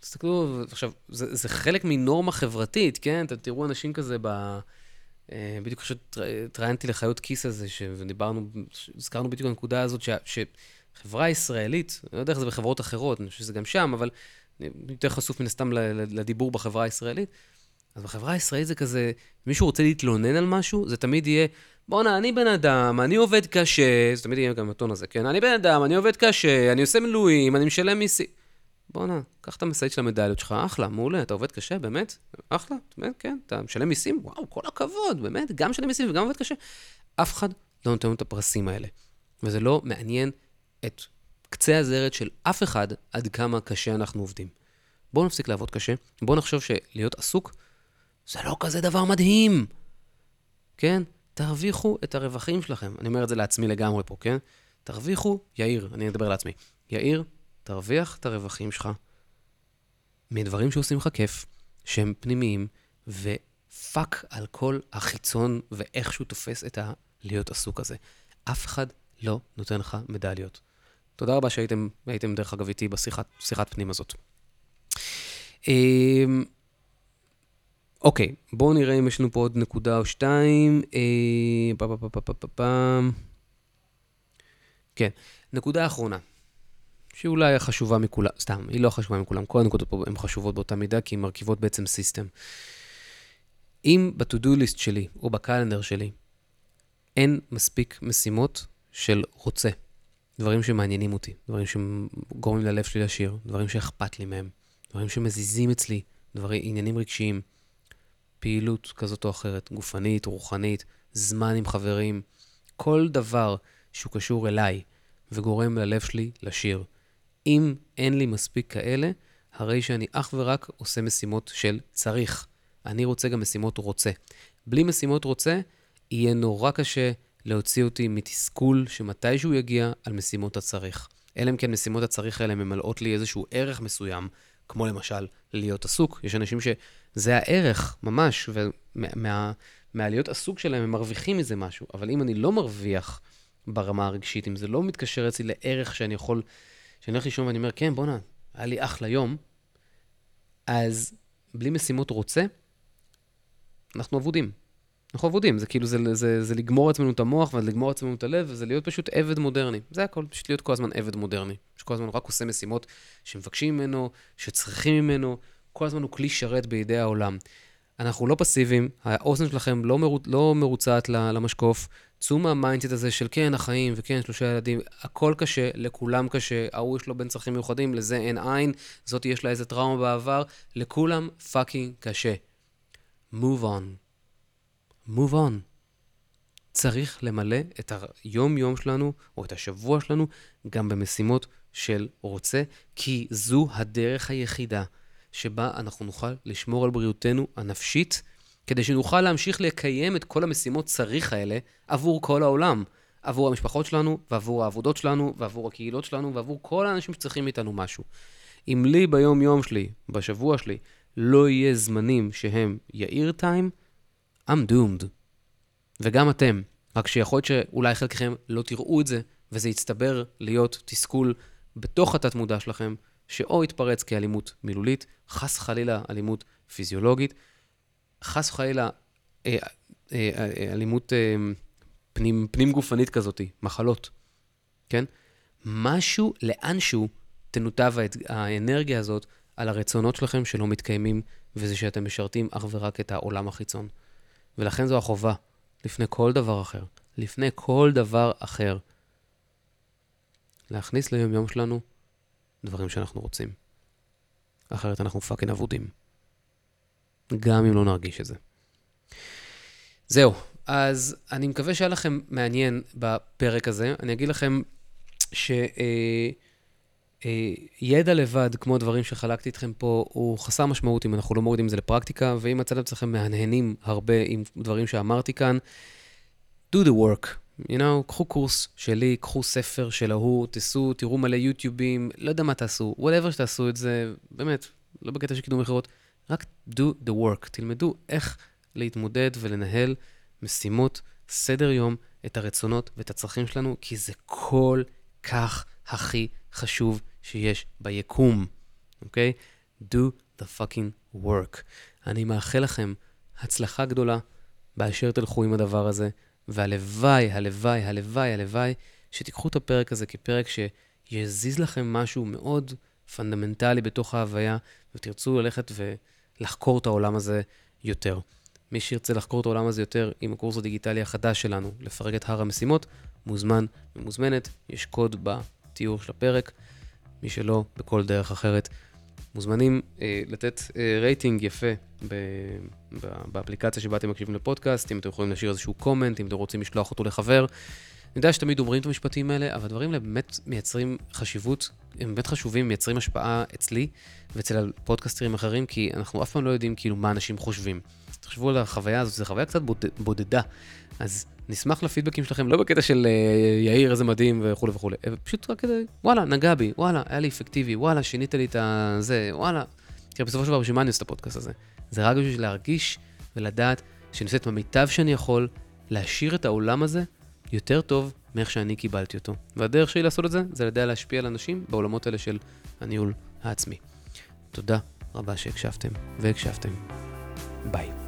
תסתכלו, עכשיו, זה, זה חלק מנורמה חברתית, כן? אתם תראו אנשים כזה ב... בדיוק פשוט טרענתי לחיות כיס הזה, שדיברנו, הזכרנו בדיוק הנקודה הזאת, ש, שחברה ישראלית, אני לא יודע איך זה בחברות אחרות, אני חושב שזה גם שם, אבל יותר חשוף מן הסתם לדיבור בחברה הישראלית, אז בחברה הישראלית זה כזה, מישהו רוצה להתלונן על משהו, זה תמיד יהיה, בוא'נה, אני בן אדם, אני עובד קשה, זה תמיד יהיה גם הטון הזה, כן, אני בן אדם, אני עובד קשה, אני עושה מילואים, אני משלם מיסים. בוא'נה, קח את המסעית של המדליות שלך, אחלה, מעולה, אתה עובד קשה, באמת, אחלה, באמת, כן, אתה משלם מיסים, וואו, כל הכבוד, באמת, גם משלם מיסים וגם עובד קשה. אף אחד לא נותן את הפרסים האלה, וזה לא מעניין את קצה הזרת של אף אחד עד כמה קשה אנחנו עובדים. בואו נפסיק לעבוד קשה, בואו נחשוב שלהיות עסוק, זה לא כזה דבר מדהים. כן? תרוויחו את הרווחים שלכם. אני אומר את זה לעצמי לגמרי פה, כן? תרוויחו, יאיר, אני אדבר לעצמי. יאיר, תרוויח את הרווחים שלך מדברים שעושים לך כיף, שהם פנימיים, ופאק על כל החיצון ואיך שהוא תופס את הלהיות עסוק הזה. אף אחד לא נותן לך מדליות. תודה רבה שהייתם, הייתם דרך אגב איתי בשיחת, שיחת פנים הזאת. אוקיי, בואו נראה אם יש לנו פה עוד נקודה או שתיים. כן, נקודה האחרונה, שאולי החשובה מכולם, סתם, היא לא חשובה מכולם, כל הנקודות פה הן חשובות באותה מידה, כי הן מרכיבות בעצם סיסטם. אם ב-to-do-list שלי, או בקלנדר שלי, אין מספיק משימות של רוצה, דברים שמעניינים אותי, דברים שגורמים ללב שלי לשיר, דברים שאכפת לי מהם, דברים שמזיזים אצלי, דברים, עניינים רגשיים, פעילות כזאת או אחרת, גופנית, רוחנית, זמן עם חברים, כל דבר שהוא קשור אליי וגורם ללב שלי לשיר. אם אין לי מספיק כאלה, הרי שאני אך ורק עושה משימות של צריך. אני רוצה גם משימות רוצה. בלי משימות רוצה, יהיה נורא קשה להוציא אותי מתסכול שמתישהו יגיע על משימות הצריך. אלה הם כן משימות הצריך האלה ממלאות לי איזשהו ערך מסוים, כמו למשל להיות עסוק. יש אנשים שזה הערך ממש, ומהלהיות עסוק שלהם הם מרוויחים מזה משהו. אבל אם אני לא מרוויח ברמה הרגשית, אם זה לא מתקשר אצלי לערך שאני יכול, שאני הולך לישון ואני אומר, כן, בוא נה, היה לי אחלה יום, אז בלי משימות רוצה, אנחנו עבודים. אנחנו עבודים, זה כאילו, זה, זה, זה לגמור עצמנו את המוח, ולגמור עצמנו את הלב, וזה להיות פשוט עבד מודרני. זה הכל, פשוט להיות כל הזמן עבד מודרני. שכל הזמן הוא רק עושה משימות שמבקשים ממנו, שצריכים ממנו, כל הזמן הוא כלי שרת בידי העולם. אנחנו לא פסיביים, האוזן שלכם לא, מרו, לא מרוצעת למשקוף, תשום המיינדסט הזה של כן, החיים, וכן, שלושה ילדים, הכל קשה, לכולם קשה, ההוא יש לו בין צרכים מיוחדים, לזה אין עין, זאת יש לה איזה טראומה בעבר, לכולם פאקינג קשה. Move on. move on. צריך למלא את היום-יום שלנו, או את השבוע שלנו, גם במשימות של רוצה, כי זו הדרך היחידה שבה אנחנו נוכל לשמור על בריאותנו הנפשית, כדי שנוכל להמשיך לקיים את כל המשימות צריך האלה עבור כל העולם, עבור המשפחות שלנו, ועבור העבודות שלנו, ועבור הקהילות שלנו, ועבור כל האנשים שצריכים איתנו משהו. אם לי ביום-יום שלי, בשבוע שלי, לא יהיה זמנים שהם יאיר טיים, I'm doomed. וגם אתם, רק שיכול להיות שאולי חלקכם לא תראו את זה, וזה יצטבר להיות תסכול בתוך התת מודע שלכם, שאו יתפרץ כאלימות מילולית, חס חלילה אלימות פיזיולוגית, חס חלילה אה, אה, אה, אלימות אה, פנים, פנים גופנית כזאת, מחלות, כן? משהו לאנשהו תנותב האנרגיה הזאת על הרצונות שלכם שלא מתקיימים, וזה שאתם משרתים אך ורק את העולם החיצון. ולכן זו החובה, לפני כל דבר אחר, לפני כל דבר אחר, להכניס ליום יום שלנו דברים שאנחנו רוצים. אחרת אנחנו פאקינג עבודים. גם אם לא נרגיש את זה. זהו, אז אני מקווה שהיה לכם מעניין בפרק הזה. אני אגיד לכם ש... ידע לבד, כמו הדברים שחלקתי איתכם פה, הוא חסר משמעות אם אנחנו לא מורידים את זה לפרקטיקה, ואם הצד אצלכם מהנהנים הרבה עם דברים שאמרתי כאן, do the work, you know, קחו קורס שלי, קחו ספר של ההוא, תעשו, תראו מלא יוטיובים, לא יודע מה תעשו, whatever שתעשו את זה, באמת, לא בקטע של קידום מחירות, רק do the work, תלמדו איך להתמודד ולנהל משימות, סדר יום, את הרצונות ואת הצרכים שלנו, כי זה כל כך הכי חשוב שיש ביקום, אוקיי? Do the fucking work. אני מאחל לכם הצלחה גדולה באשר תלכו עם הדבר הזה, והלוואי, הלוואי, הלוואי, הלוואי, שתיקחו את הפרק הזה כפרק שיזיז לכם משהו מאוד פונדמנטלי בתוך ההוויה, ותרצו ללכת ולחקור את העולם הזה יותר. מי שירצה לחקור את העולם הזה יותר עם הקורס הדיגיטלי החדש שלנו, לפרק את הר המשימות, מוזמן ומוזמנת, יש קוד בתיאור של הפרק, מי שלא בכל דרך אחרת. מוזמנים אה, לתת אה, רייטינג יפה ב, ב, באפליקציה שבה אתם מקשיבים לפודקאסט, אם אתם יכולים להשאיר איזשהו קומנט, אם אתם רוצים לשלוח אותו לחבר. אני יודע שתמיד אומרים את המשפטים האלה, אבל הדברים האלה באמת מייצרים חשיבות, הם באמת חשובים, מייצרים השפעה אצלי ואצל הפודקאסטרים אחרים, כי אנחנו אף פעם לא יודעים כאילו מה אנשים חושבים. תחשבו על החוויה הזאת, זו חוויה קצת בוד, בודדה, אז נשמח לפידבקים שלכם, לא בקטע של יאיר, איזה מדהים וכו' וכו', פשוט רק כדי, וואלה, נגע בי, וואלה, היה לי אפקטיבי, וואלה, שינית לי את זה, וואלה. תראה, בסופו של דבר, בשביל מה אני עושה את הפודקאסט הזה? זה רק בשביל להרגיש ולדעת שאני עושה את המיטב שאני יכול, להשאיר את העולם הזה יותר טוב מאיך שאני קיבלתי אותו. והדרך שלי לעשות את זה, זה לדעת להשפיע על אנשים בעולמות האלה של הניהול העצמי. תודה רבה שהקשבתם והקשבתם. ביי.